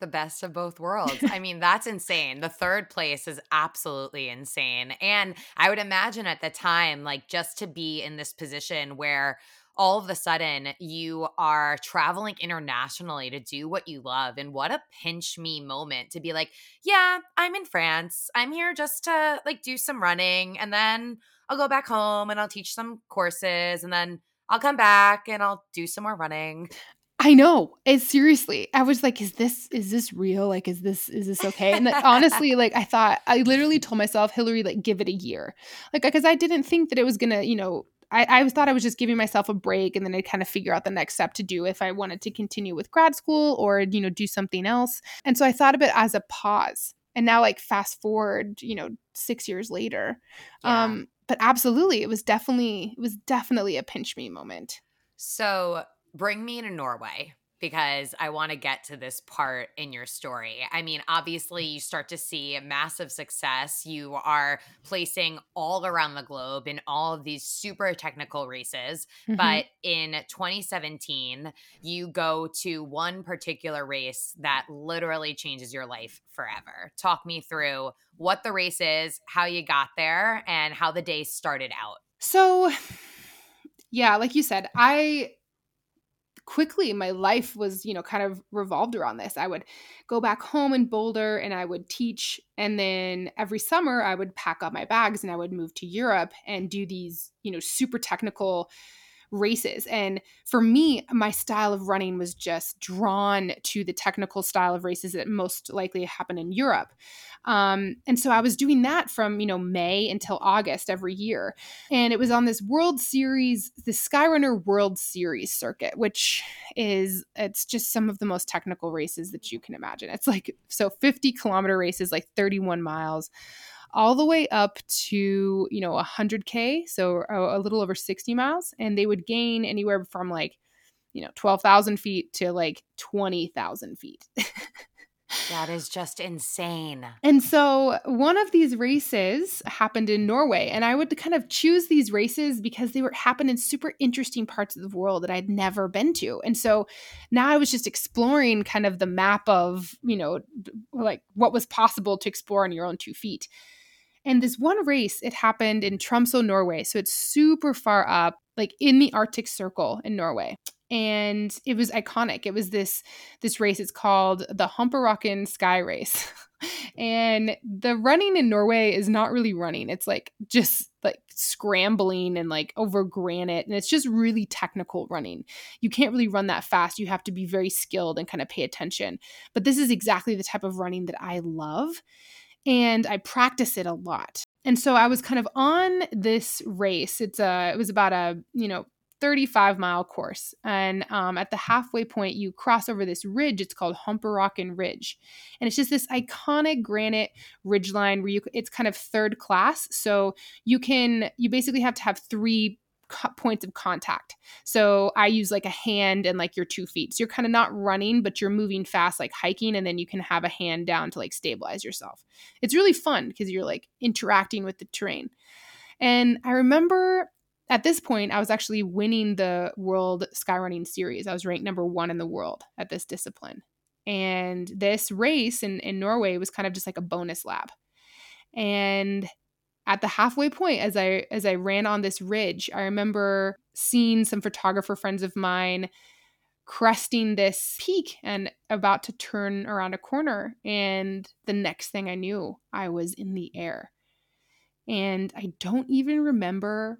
The best of both worlds. I mean, that's insane. The third place is absolutely insane. And I would imagine at the time, just to be in this position where all of a sudden you are traveling internationally to do what you love. And what a pinch me moment to be like, yeah, I'm in France. I'm here just to do some running, and then I'll go back home and I'll teach some courses, and then I'll come back and I'll do some more running. I know. It's seriously, I was like, is this real? Is this okay? And honestly, I literally told myself, Hillary, give it a year. Because I didn't think that it was going to, I thought I was just giving myself a break, and then I'd kind of figure out the next step to do if I wanted to continue with grad school or, do something else. And so I thought of it as a pause. And now fast forward, 6 years later. Yeah. But absolutely, it was definitely a pinch me moment. So bring me to Norway, because I want to get to this part in your story. I mean, obviously you start to see massive success. You are placing all around the globe in all of these super technical races. Mm-hmm. But in 2017, you go to one particular race that literally changes your life forever. Talk me through what the race is, how you got there, and how the day started out. So yeah, like you said, quickly, my life was, kind of revolved around this. I would go back home in Boulder and I would teach. And then every summer I would pack up my bags and I would move to Europe and do these, super technical races. And for me, my style of running was just drawn to the technical style of races that most likely happen in Europe. And so I was doing that from, May until August every year. And it was on this World Series, the Skyrunner World Series circuit, which is, it's just some of the most technical races that you can imagine. It's 50-kilometer races, 31 miles, all the way up to, 100K, so a little over 60 miles. And they would gain anywhere from 12,000 feet to 20,000 feet. That is just insane. And so one of these races happened in Norway, and I would kind of choose these races because they happened in super interesting parts of the world that I'd never been to. And so now I was just exploring kind of the map of, what was possible to explore on your own 2 feet. And this one race, it happened in Tromsø, Norway. So it's super far up, in the Arctic Circle in Norway. And it was iconic. It was this race. It's called the Humperocken Sky Race. And the running in Norway is not really running. It's just scrambling and over granite. And it's just really technical running. You can't really run that fast. You have to be very skilled and kind of pay attention. But this is exactly the type of running that I love. And I practice it a lot. And so I was kind of on this race. It was about a, 35-mile course. And at the halfway point, you cross over this ridge. It's called Humperocken Ridge. And it's just this iconic granite ridgeline where it's kind of third class. So you basically have to have three points of contact. So I use a hand and your 2 feet. So you're kind of not running, but you're moving fast, hiking. And then you can have a hand down to stabilize yourself. It's really fun because you're interacting with the terrain. And I remember at this point, I was actually winning the World Skyrunning Series. I was ranked number 1 in the world at this discipline. And this race in Norway was kind of just a bonus lap. And at the halfway point, as I ran on this ridge, I remember seeing some photographer friends of mine cresting this peak and about to turn around a corner. And the next thing I knew, I was in the air. And I don't even remember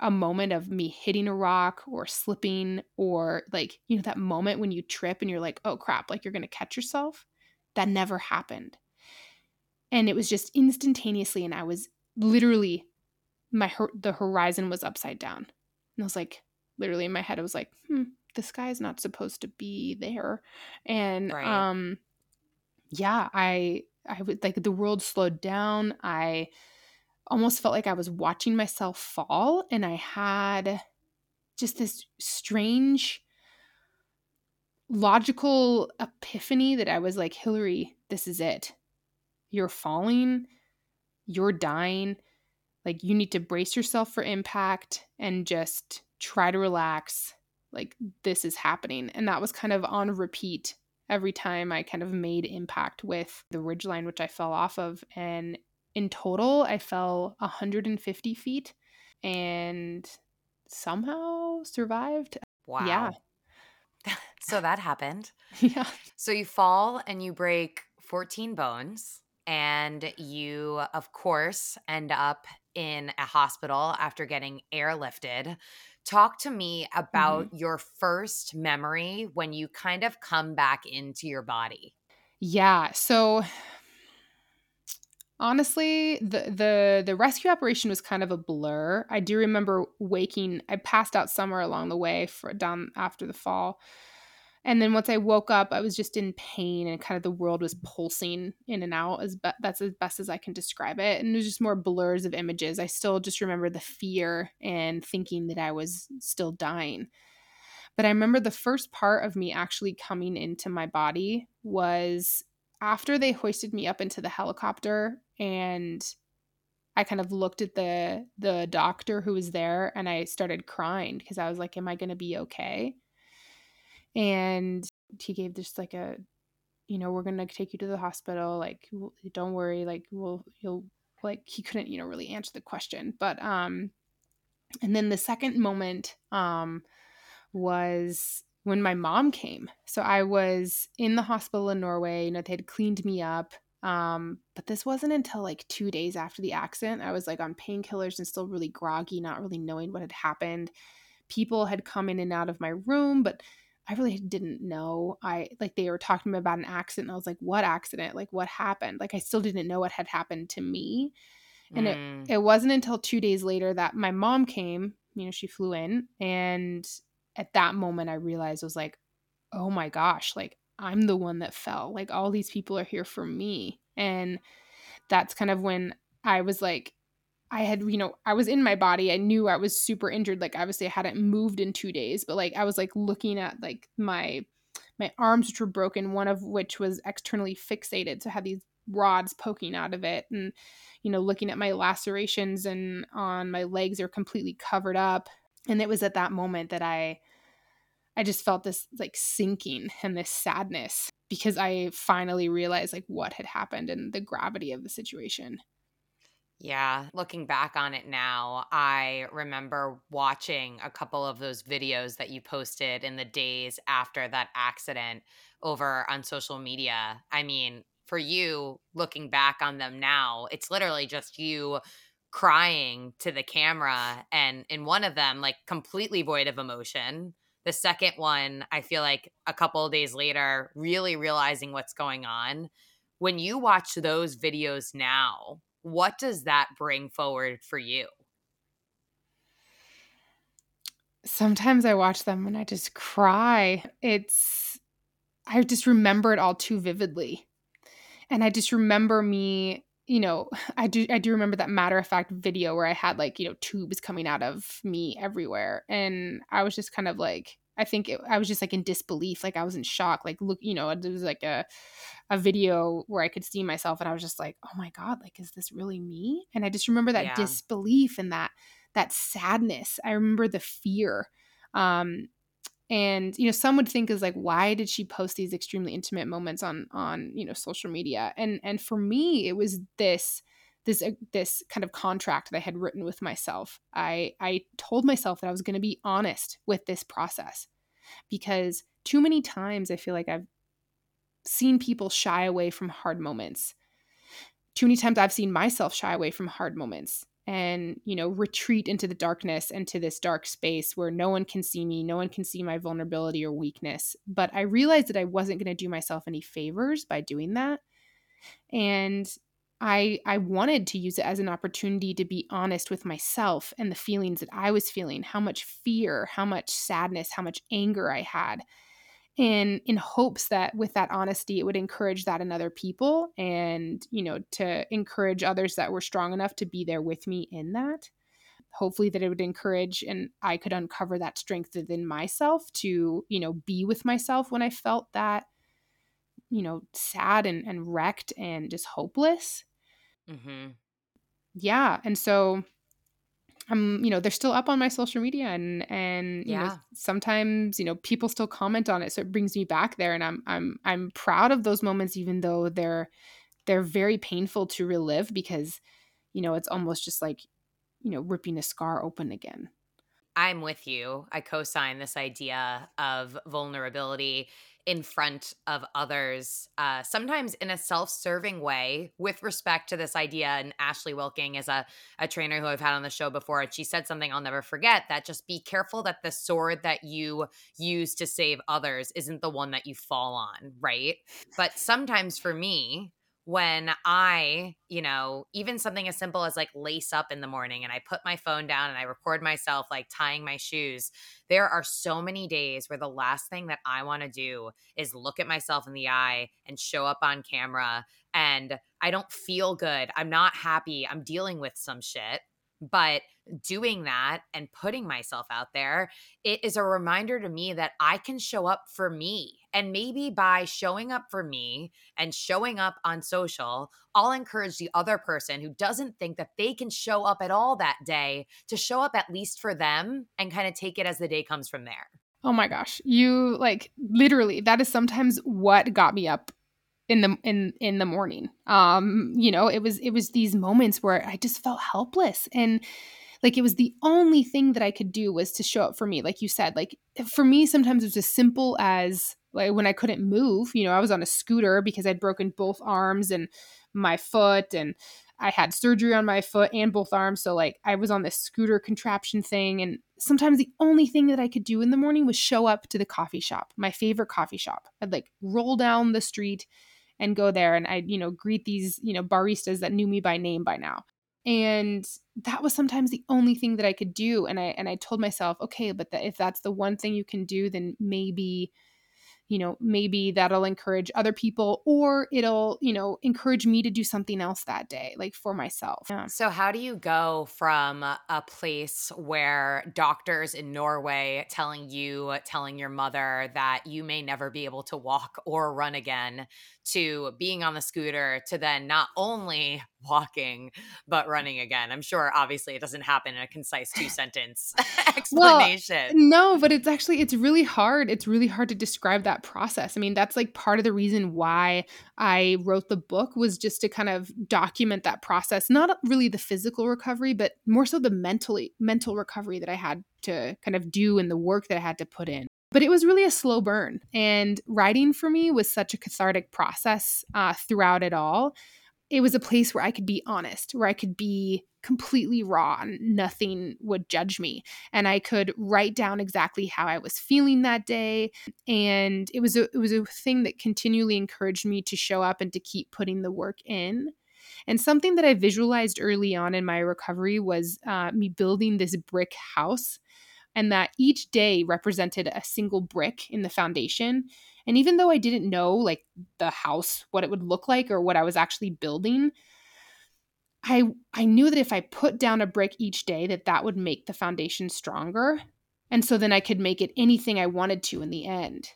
a moment of me hitting a rock or slipping or that moment when you trip and you're oh crap, you're going to catch yourself. That never happened. And it was just instantaneously. And I was literally, the horizon was upside down. And I was literally in my head, I was the sky's not supposed to be there. And right. Yeah, I would, like, the world slowed down. I almost felt like I was watching myself fall, and I had just this strange logical epiphany that I was like, Hillary, this is it. You're falling, you're dying. Like, you need to brace yourself for impact and just try to relax. Like, this is happening. And that was kind of on repeat every time I kind of made impact with the ridgeline, which I fell off of. And in total, I fell 150 feet and somehow survived. Wow. Yeah. So that happened. Yeah. So you fall and you break 14 bones. And you, of course, end up in a hospital after getting airlifted. Talk to me about your first memory when you kind of come back into your body. Yeah. So honestly, the rescue operation was kind of a blur. I do remember waking. I passed out somewhere along the way down after the fall. And then once I woke up, I was just in pain, and kind of the world was pulsing in and out. That's as best as I can describe it. And it was just more blurs of images. I still just remember the fear and thinking that I was still dying. But I remember the first part of me actually coming into my body was after they hoisted me up into the helicopter, and I kind of looked at the doctor who was there, and I started crying because I was like, am I going to be okay? And he gave just like a, you know, we're going to take you to the hospital. Like, don't worry. Like, you'll like, he couldn't, you know, really answer the question. But, and then the second moment, was when my mom came. So I was in the hospital in Norway, you know, they had cleaned me up. But this wasn't until like 2 days after the accident. I was like on painkillers and still really groggy, not really knowing what had happened. People had come in and out of my room, but I really didn't know. They were talking about an accident, and I was like, what accident? Like, what happened? Like, I still didn't know what had happened to me. And it wasn't until 2 days later that my mom came, you know, she flew in. And at that moment, I realized, I was like, oh my gosh, like, I'm the one that fell. Like, all these people are here for me. And that's kind of when I was like, I had, you know, I was in my body. I knew I was super injured. Like, obviously I hadn't moved in 2 days, but like, I was like looking at like my arms, which were broken, one of which was externally fixated. So I had these rods poking out of it, and, you know, looking at my lacerations, and on my legs are completely covered up. And it was at that moment that I just felt this like sinking and this sadness, because I finally realized like what had happened and the gravity of the situation. Yeah. Looking back on it now, I remember watching a couple of those videos that you posted in the days after that accident over on social media. I mean, for you, looking back on them now, it's literally just you crying to the camera. And in one of them, like completely void of emotion. The second one, I feel like a couple of days later, really realizing what's going on. When you watch those videos now, what does that bring forward for you? Sometimes I watch them and I just cry. I just remember it all too vividly. And I just remember me, you know, I do remember that matter-of-fact video where I had like, you know, tubes coming out of me everywhere. And I was just kind of like, I was just like in disbelief. Like I was in shock. Like, look, you know, it was like a video where I could see myself, and I was just like, oh my God, like, is this really me? And I just remember that disbelief and that sadness. I remember the fear. And, you know, some would think is like, why did she post these extremely intimate moments on, you know, social media? And for me, it was this kind of contract that I had written with myself. I told myself that I was going to be honest with this process, because too many times I feel like I've seen people shy away from hard moments. Too many times I've seen myself shy away from hard moments and, you know, retreat into the darkness, into this dark space where no one can see me, no one can see my vulnerability or weakness. But I realized that I wasn't going to do myself any favors by doing that. And I wanted to use it as an opportunity to be honest with myself and the feelings that I was feeling, how much fear, how much sadness, how much anger I had. And in hopes that with that honesty, it would encourage that in other people and, you know, to encourage others that were strong enough to be there with me in that. Hopefully that it would encourage and I could uncover that strength within myself to, you know, be with myself when I felt that, you know, sad and wrecked and just hopeless. Mm-hmm. Yeah. And so I'm, you know, they're still up on my social media and, you know, sometimes, you know, people still comment on it. So it brings me back there and I'm proud of those moments, even though they're very painful to relive because, you know, it's almost just like, you know, ripping a scar open again. I'm with you. I co-sign this idea of vulnerability in front of others, sometimes in a self-serving way with respect to this idea. And Ashley Wilking is a trainer who I've had on the show before, and she said something I'll never forget, that just be careful that the sword that you use to save others isn't the one that you fall on, right? But sometimes for me, when I, you know, even something as simple as like lace up in the morning and I put my phone down and I record myself like tying my shoes, there are so many days where the last thing that I want to do is look at myself in the eye and show up on camera, and I don't feel good. I'm not happy. I'm dealing with some shit. But doing that and putting myself out there, it is a reminder to me that I can show up for me. And maybe by showing up for me and showing up on social, I'll encourage the other person who doesn't think that they can show up at all that day to show up at least for them and kind of take it as the day comes from there. Oh my gosh. You like literally, that is sometimes what got me up in the morning. You know, it was these moments where I just felt helpless, and like, it was the only thing that I could do was to show up for me. Like you said, like for me, sometimes it was as simple as like when I couldn't move, you know, I was on a scooter because I'd broken both arms and my foot, and I had surgery on my foot and both arms. So like I was on this scooter contraption thing. And sometimes the only thing that I could do in the morning was show up to the coffee shop, my favorite coffee shop. I'd like roll down the street and go there. And I, you know, greet these, you know, baristas that knew me by name by now. And that was sometimes the only thing that I could do. And I told myself, okay, but if that's the one thing you can do, then maybe, you know, maybe that'll encourage other people, or it'll, you know, encourage me to do something else that day, like for myself. Yeah. So how do you go from a place where doctors in Norway telling your mother that you may never be able to walk or run again, to being on the scooter, to then not only walking, but running again? I'm sure obviously it doesn't happen in a concise 2-sentence explanation. Well, no, but it's really hard. It's really hard to describe that process. I mean, that's like part of the reason why I wrote the book, was just to kind of document that process, not really the physical recovery, but more so the mental recovery that I had to kind of do and the work that I had to put in. But it was really a slow burn. And writing for me was such a cathartic process throughout it all. It was a place where I could be honest, where I could be completely raw and nothing would judge me. And I could write down exactly how I was feeling that day. And it was a thing that continually encouraged me to show up and to keep putting the work in. And something that I visualized early on in my recovery was me building this brick house, and that each day represented a single brick in the foundation. And even though I didn't know like the house, what it would look like or what I was actually building, I knew that if I put down a brick each day, that would make the foundation stronger. And so then I could make it anything I wanted to in the end.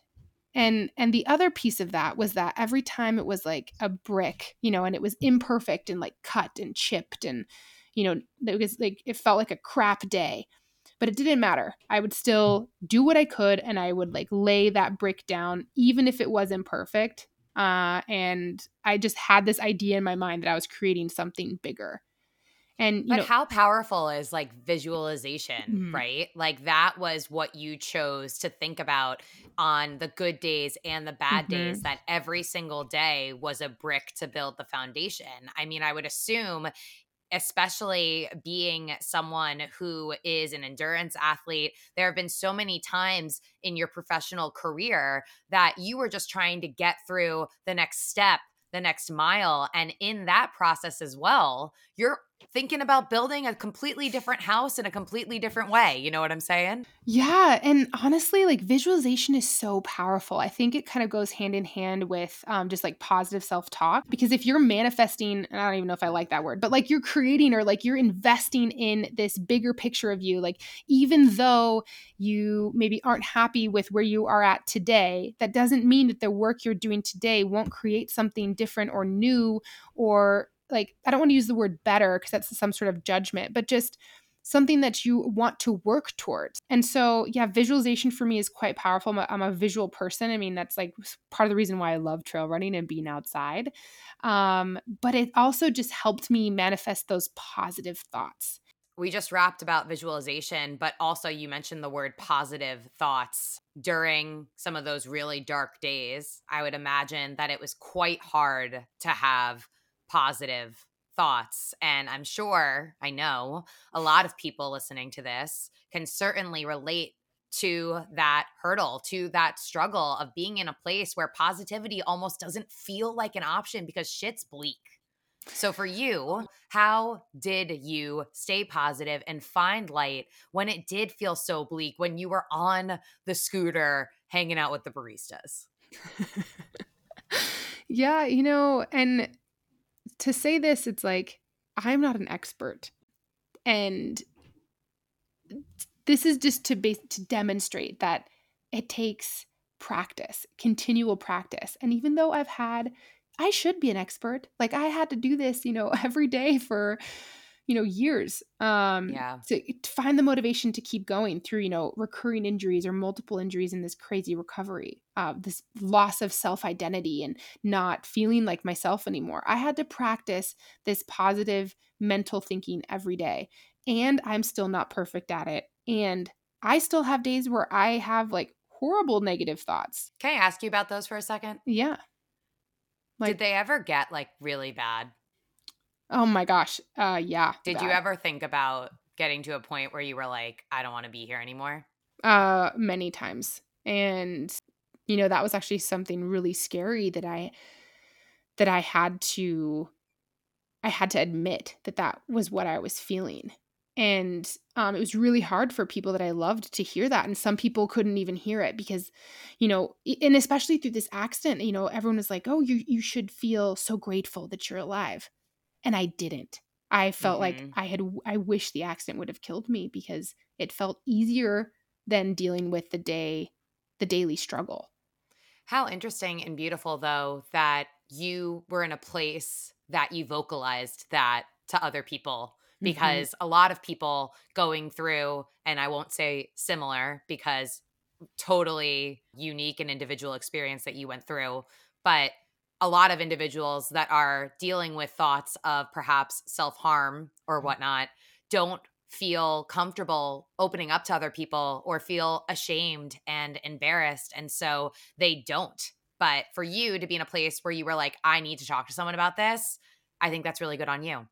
And the other piece of that was that every time it was like a brick, you know, and it was imperfect and like cut and chipped and, you know, it felt like a crap day. But it didn't matter. I would still do what I could, and I would like lay that brick down, even if it was imperfect. And I just had this idea in my mind that I was creating something bigger. And you know, how powerful is like visualization, right? Like that was what you chose to think about on the good days and the bad days, that every single day was a brick to build the foundation. I mean, I would assume, especially being someone who is an endurance athlete, there have been so many times in your professional career that you were just trying to get through the next step, the next mile. And in that process as well, you're thinking about building a completely different house in a completely different way. You know what I'm saying? Yeah. And honestly, like visualization is so powerful. I think it kind of goes hand in hand with just like positive self-talk, because if you're manifesting, and I don't even know if I like that word, but like you're creating or like you're investing in this bigger picture of you, like even though you maybe aren't happy with where you are at today, that doesn't mean that the work you're doing today won't create something different or new, or like, I don't want to use the word better because that's some sort of judgment, but just something that you want to work towards. And so, yeah, visualization for me is quite powerful. I'm a visual person. I mean, that's like part of the reason why I love trail running and being outside. But it also just helped me manifest those positive thoughts. We just rapped about visualization, but also you mentioned the word positive thoughts. During some of those really dark days, I would imagine that it was quite hard to have positive thoughts. And I'm sure, I know, a lot of people listening to this can certainly relate to that hurdle, to that struggle of being in a place where positivity almost doesn't feel like an option because shit's bleak. So for you, how did you stay positive and find light when it did feel so bleak, when you were on the scooter hanging out with the baristas? Yeah, you know, and to say this, it's like, I'm not an expert. And this is just to demonstrate that it takes practice, continual practice. And even though I should be an expert, like I had to do this, you know, every day for, you know, years, to find the motivation to keep going through, you know, recurring injuries or multiple injuries in this crazy recovery, this loss of self-identity and not feeling like myself anymore. I had to practice this positive mental thinking every day, and I'm still not perfect at it. And I still have days where I have like horrible negative thoughts. Can I ask you about those for a second? Yeah. Like, did they ever get like really bad? Oh my gosh. Yeah. Did you ever think about getting to a point where you were like, I don't want to be here anymore? Many times. And, you know, that was actually something really scary that I had to admit that was what I was feeling. And it was really hard for people that I loved to hear that. And some people couldn't even hear it because, you know, and especially through this accident, you know, everyone was like, oh, you should feel so grateful that you're alive. And I didn't. I felt like I wish the accident would have killed me, because it felt easier than dealing with the daily struggle. How interesting and beautiful, though, that you were in a place that you vocalized that to other people. Because a lot of people going through, and I won't say similar because totally unique and individual experience that you went through, but a lot of individuals that are dealing with thoughts of perhaps self-harm or whatnot don't feel comfortable opening up to other people or feel ashamed and embarrassed. And so they don't. But for you to be in a place where you were like, I need to talk to someone about this, I think that's really good on you.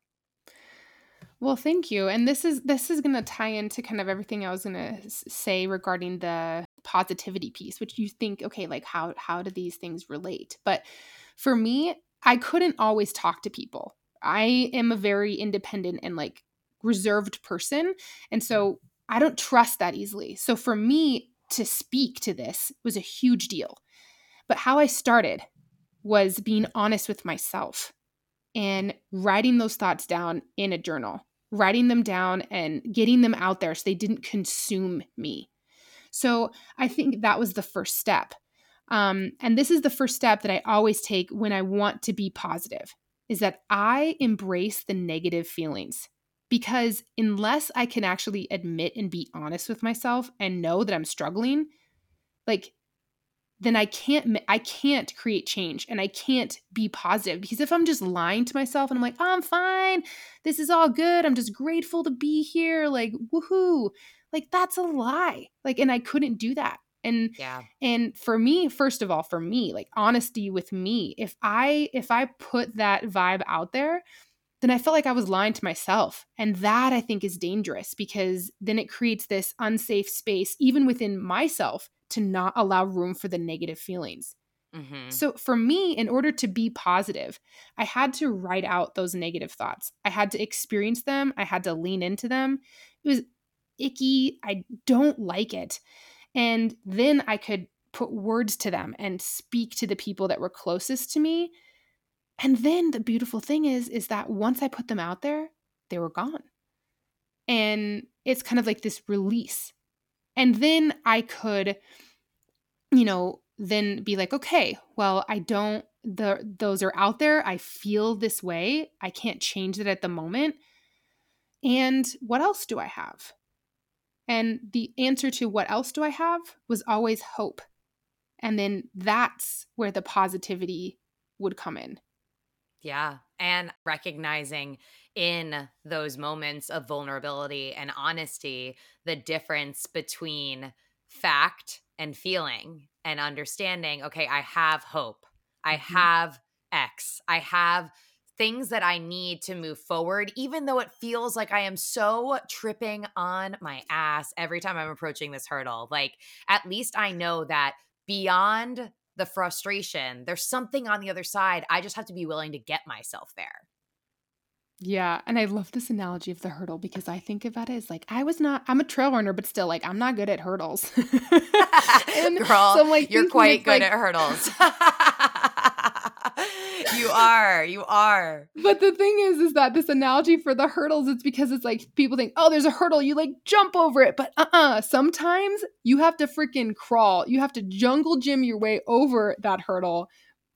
Well, thank you. And this is going to tie into kind of everything I was going to say regarding the positivity piece, which you think, okay, like how do these things relate? But for me, I couldn't always talk to people. I am a very independent and like reserved person. And so I don't trust that easily. So for me to speak to this was a huge deal. But how I started was being honest with myself and writing those thoughts down in a journal, writing them down and getting them out there so they didn't consume me. So I think that was the first step. And this is the first step that I always take when I want to be positive, is that I embrace the negative feelings. Because unless I can actually admit and be honest with myself and know that I'm struggling, like then I can't create change and I can't be positive. Because if I'm just lying to myself and I'm like, oh, I'm fine, this is all good, I'm just grateful to be here, like, woohoo, like that's a lie. Like, and I couldn't do that. And, and for me, first of all, for me, like honesty with me, if I put that vibe out there, then I felt like I was lying to myself. And that I think is dangerous, because then it creates this unsafe space, even within myself, to not allow room for the negative feelings. Mm-hmm. So for me, in order to be positive, I had to write out those negative thoughts. I had to experience them. I had to lean into them. It was icky. I don't like it. And then I could put words to them and speak to the people that were closest to me. And then the beautiful thing is that once I put them out there, they were gone. And it's kind of like this release. And then I could, you know, then be like, okay, well, those are out there. I feel this way. I can't change it at the moment. And what else do I have? And the answer to what else do I have was always hope. And then that's where the positivity would come in. Yeah. And recognizing in those moments of vulnerability and honesty, the difference between fact and feeling and understanding, okay, I have hope. I have X. I have things that I need to move forward, even though it feels like I am so tripping on my ass every time I'm approaching this hurdle. Like, at least I know that beyond the frustration, there's something on the other side. I just have to be willing to get myself there. Yeah. And I love this analogy of the hurdle, because I think about it as like, I'm a trail runner, but still, like, I'm not good at hurdles. And girl, so like, you're quite good at hurdles. You are. But the thing is that this analogy for the hurdles, it's because it's like people think, oh, there's a hurdle. You like jump over it. But sometimes you have to freaking crawl. You have to jungle gym your way over that hurdle.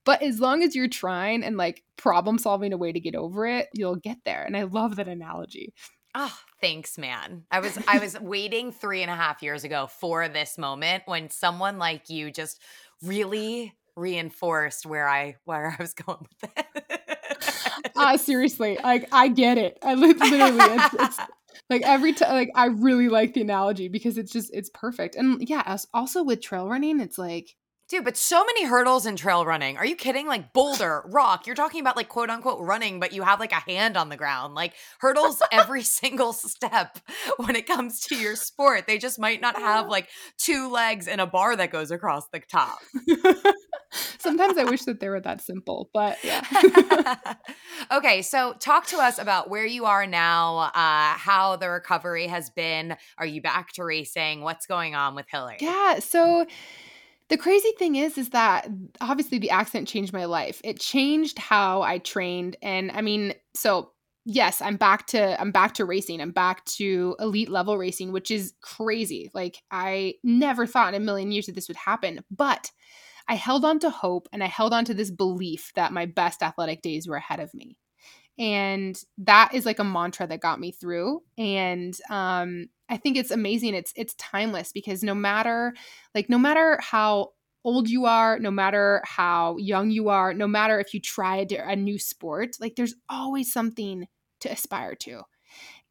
But as long as you're trying and like problem solving a way to get over it, you'll get there. And I love that analogy. Oh, thanks, man. I was waiting 3.5 years ago for this moment when someone like you just really reinforced where I was going with it. Seriously, like, I get it. I literally, it's like every time, like, I really like the analogy because it's perfect. And yeah, also with trail running, it's like, dude, but so many hurdles in trail running. Are you kidding? Like boulder, rock. You're talking about like quote unquote running, but you have like a hand on the ground. Like hurdles every single step when it comes to your sport. They just might not have like two legs and a bar that goes across the top. Sometimes I wish that they were that simple, but yeah. Okay, so talk to us about where you are now, how the recovery has been. Are you back to racing? What's going on with Hillary? Yeah, so the crazy thing is that obviously the accident changed my life. It changed how I trained. And I mean, so yes, I'm back to racing. I'm back to elite level racing, which is crazy. Like, I never thought in a million years that this would happen, but I held on to hope and I held on to this belief that my best athletic days were ahead of me. And that is like a mantra that got me through. And, I think it's amazing. It's timeless, because no matter how old you are, no matter how young you are, no matter if you try a new sport, like, there's always something to aspire to.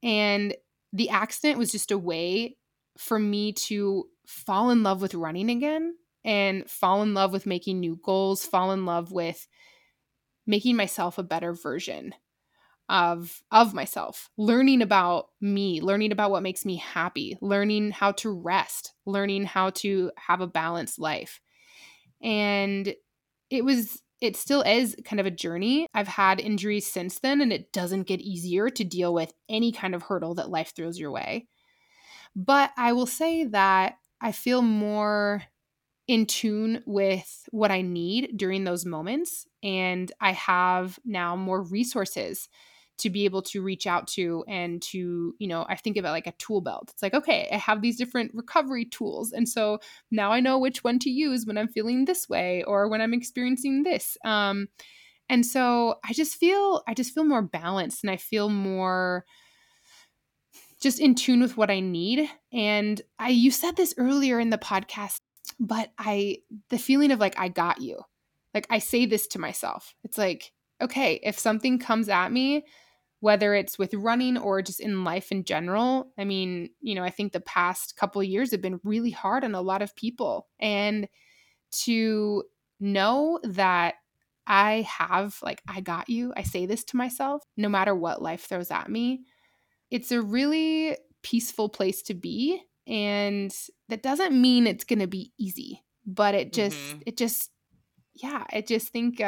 And the accident was just a way for me to fall in love with running again and fall in love with making new goals, fall in love with making myself a better version of myself, learning about me, learning about what makes me happy, learning how to rest, learning how to have a balanced life. And it still is kind of a journey. I've had injuries since then, and it doesn't get easier to deal with any kind of hurdle that life throws your way. But I will say that I feel more in tune with what I need during those moments. And I have now more resources to be able to reach out to, and to, you know, I think about like a tool belt. It's like, okay, I have these different recovery tools. And so now I know which one to use when I'm feeling this way or when I'm experiencing this. And so I just feel more balanced, and I feel more just in tune with what I need. And you said this earlier in the podcast, but the feeling of like, I got you. Like, I say this to myself. It's like, okay, if something comes at me, whether it's with running or just in life in general, I mean, you know, I think the past couple of years have been really hard on a lot of people. And to know that I have, like, I got you, I say this to myself, no matter what life throws at me, it's a really peaceful place to be. And that doesn't mean it's going to be easy, but it just yeah, I just think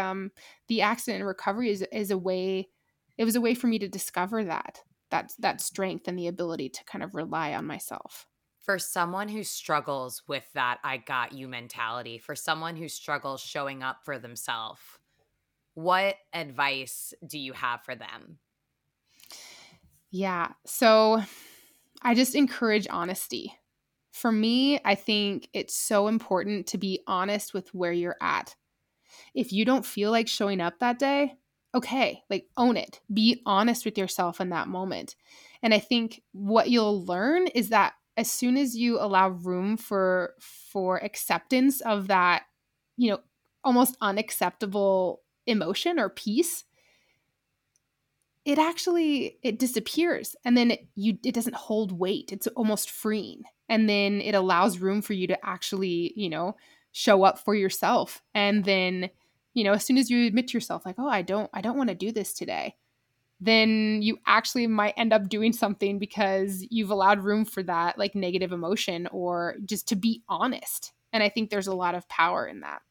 the accident and recovery is a way. It was a way for me to discover that strength and the ability to kind of rely on myself. For someone who struggles with that I got you mentality, for someone who struggles showing up for themselves, what advice do you have for them? Yeah. So I just encourage honesty. For me, I think it's so important to be honest with where you're at. If you don't feel like showing up that day, okay, like own it. Be honest with yourself in that moment. And I think what you'll learn is that as soon as you allow room for acceptance of that, you know, almost unacceptable emotion or piece, it disappears, and then it doesn't hold weight. It's almost freeing. And then it allows room for you to actually, you know, show up for yourself. And then, you know, as soon as you admit to yourself, like, oh, I don't want to do this today, then you actually might end up doing something because you've allowed room for that, like, negative emotion, or just to be honest. And I think there's a lot of power in that.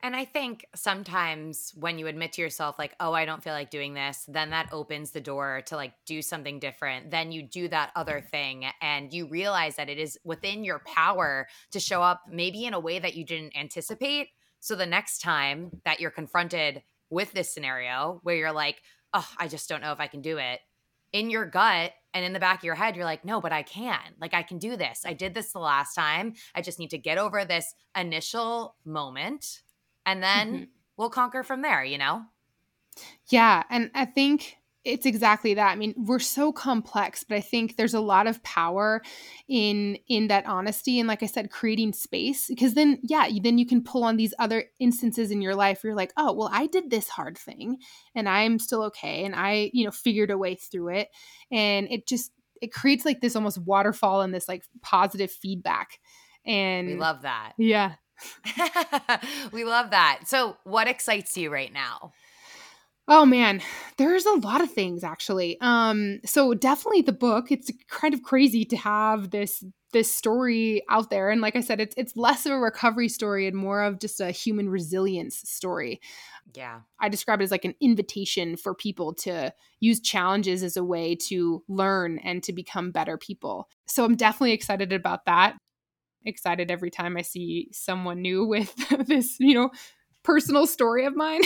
And I think sometimes when you admit to yourself, like, oh, I don't feel like doing this, then that opens the door to, like, do something different. Then you do that other thing, and you realize that it is within your power to show up maybe in a way that you didn't anticipate. So the next time that you're confronted with this scenario where you're like, oh, I just don't know if I can do it, in your gut and in the back of your head, you're like, no, but I can. Like, I can do this. I did this the last time. I just need to get over this initial moment. And then we'll conquer from there, you know? Yeah. And I think it's exactly that. I mean, we're so complex, but I think there's a lot of power in that honesty. And like I said, creating space, because then, yeah, then you can pull on these other instances in your life where you're like, oh, well, I did this hard thing and I'm still okay. And I, you know, figured a way through it. And it creates like this almost waterfall and this like positive feedback. And we love that. Yeah. We love that. So what excites you right now? Oh man, there's a lot of things actually. So definitely the book. It's kind of crazy to have this story out there. And like I said, it's less of a recovery story and more of just a human resilience story. Yeah. I describe it as like an invitation for people to use challenges as a way to learn and to become better people. So I'm definitely excited about that. Excited every time I see someone new with this, you know, personal story of mine.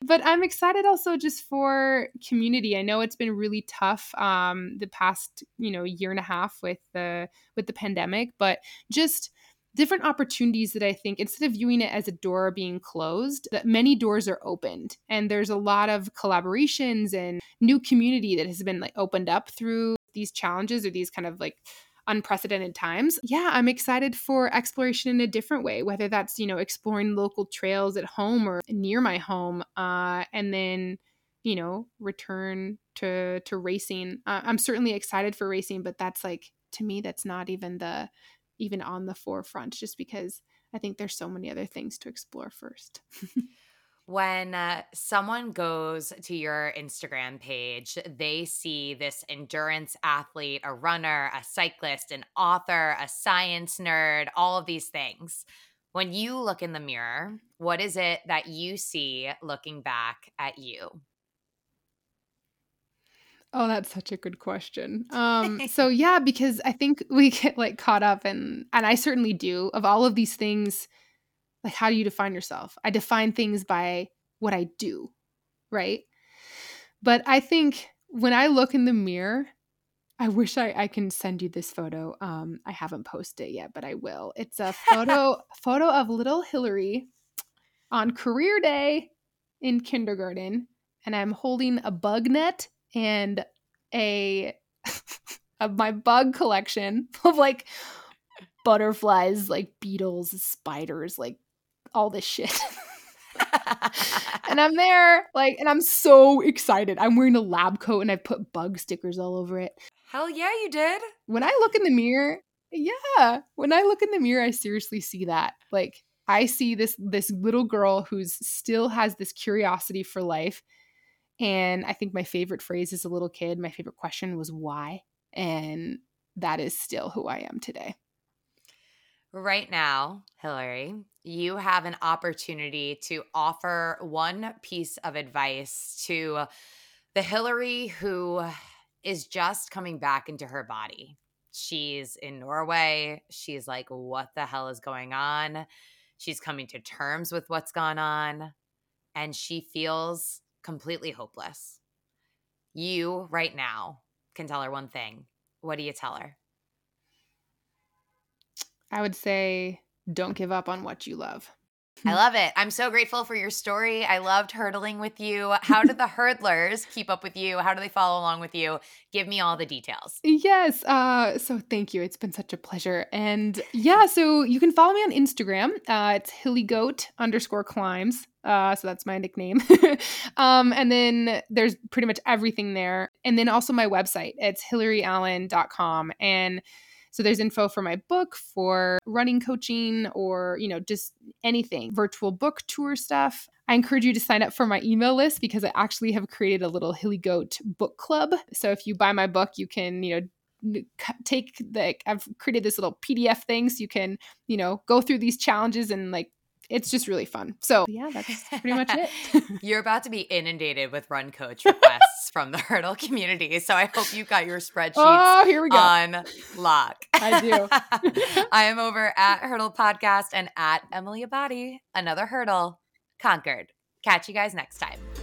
But I'm excited also just for community. I know it's been really tough the past, you know, year and a half with the pandemic, but just different opportunities that I think, instead of viewing it as a door being closed, that many doors are opened, and there's a lot of collaborations and new community that has been like opened up through these challenges or these kind of like unprecedented times. Yeah, I'm excited for exploration in a different way, whether that's, you know, exploring local trails at home or near my home, and then, you know, return to racing. I'm certainly excited for racing, but that's like, to me, that's not even on the forefront, just because I think there's so many other things to explore first. When someone goes to your Instagram page, they see this endurance athlete, a runner, a cyclist, an author, a science nerd, all of these things. When you look in the mirror, what is it that you see looking back at you? Oh, that's such a good question. So yeah, because I think we get like caught up and I certainly do, of all of these things. Like, how do you define yourself? I define things by what I do, right? But I think when I look in the mirror, I wish I can send you this photo. I haven't posted it yet, but I will. It's a photo of little Hillary on career day in kindergarten, and I'm holding a bug net and a of my bug collection of like butterflies, like beetles, spiders, like all this shit. And I'm there, like, and I'm so excited. I'm wearing a lab coat and I put bug stickers all over it. Hell yeah, you did. When I look in the mirror, I seriously see that. Like, I see this little girl who still has this curiosity for life. And I think my favorite phrase as a little kid, my favorite question was why. And that is still who I am today. Right now, Hillary, you have an opportunity to offer one piece of advice to the Hillary who is just coming back into her body. She's in Norway. She's like, what the hell is going on? She's coming to terms with what's gone on, and she feels completely hopeless. You, right now, can tell her one thing. What do you tell her? I would say don't give up on what you love. I love it. I'm so grateful for your story. I loved hurdling with you. How do the hurdlers keep up with you? How do they follow along with you? Give me all the details. Yes. So thank you. It's been such a pleasure. And yeah, so you can follow me on Instagram. It's hillygoat_climbs. So that's my nickname. And then there's pretty much everything there. And then also my website. It's hillaryallen.com. And so there's info for my book, for running coaching, or, you know, just anything, virtual book tour stuff. I encourage you to sign up for my email list because I actually have created a little Hilly Goat book club. So if you buy my book, you can, you know, take the, I've created this little PDF thing so you can, you know, go through these challenges and like, it's just really fun. So yeah, that's pretty much it. You're about to be inundated with run coach requests from the hurdle community. So I hope you got your spreadsheets on lock. I do. I am over at Hurdle Podcast and at Emily Abate. Another hurdle conquered. Catch you guys next time.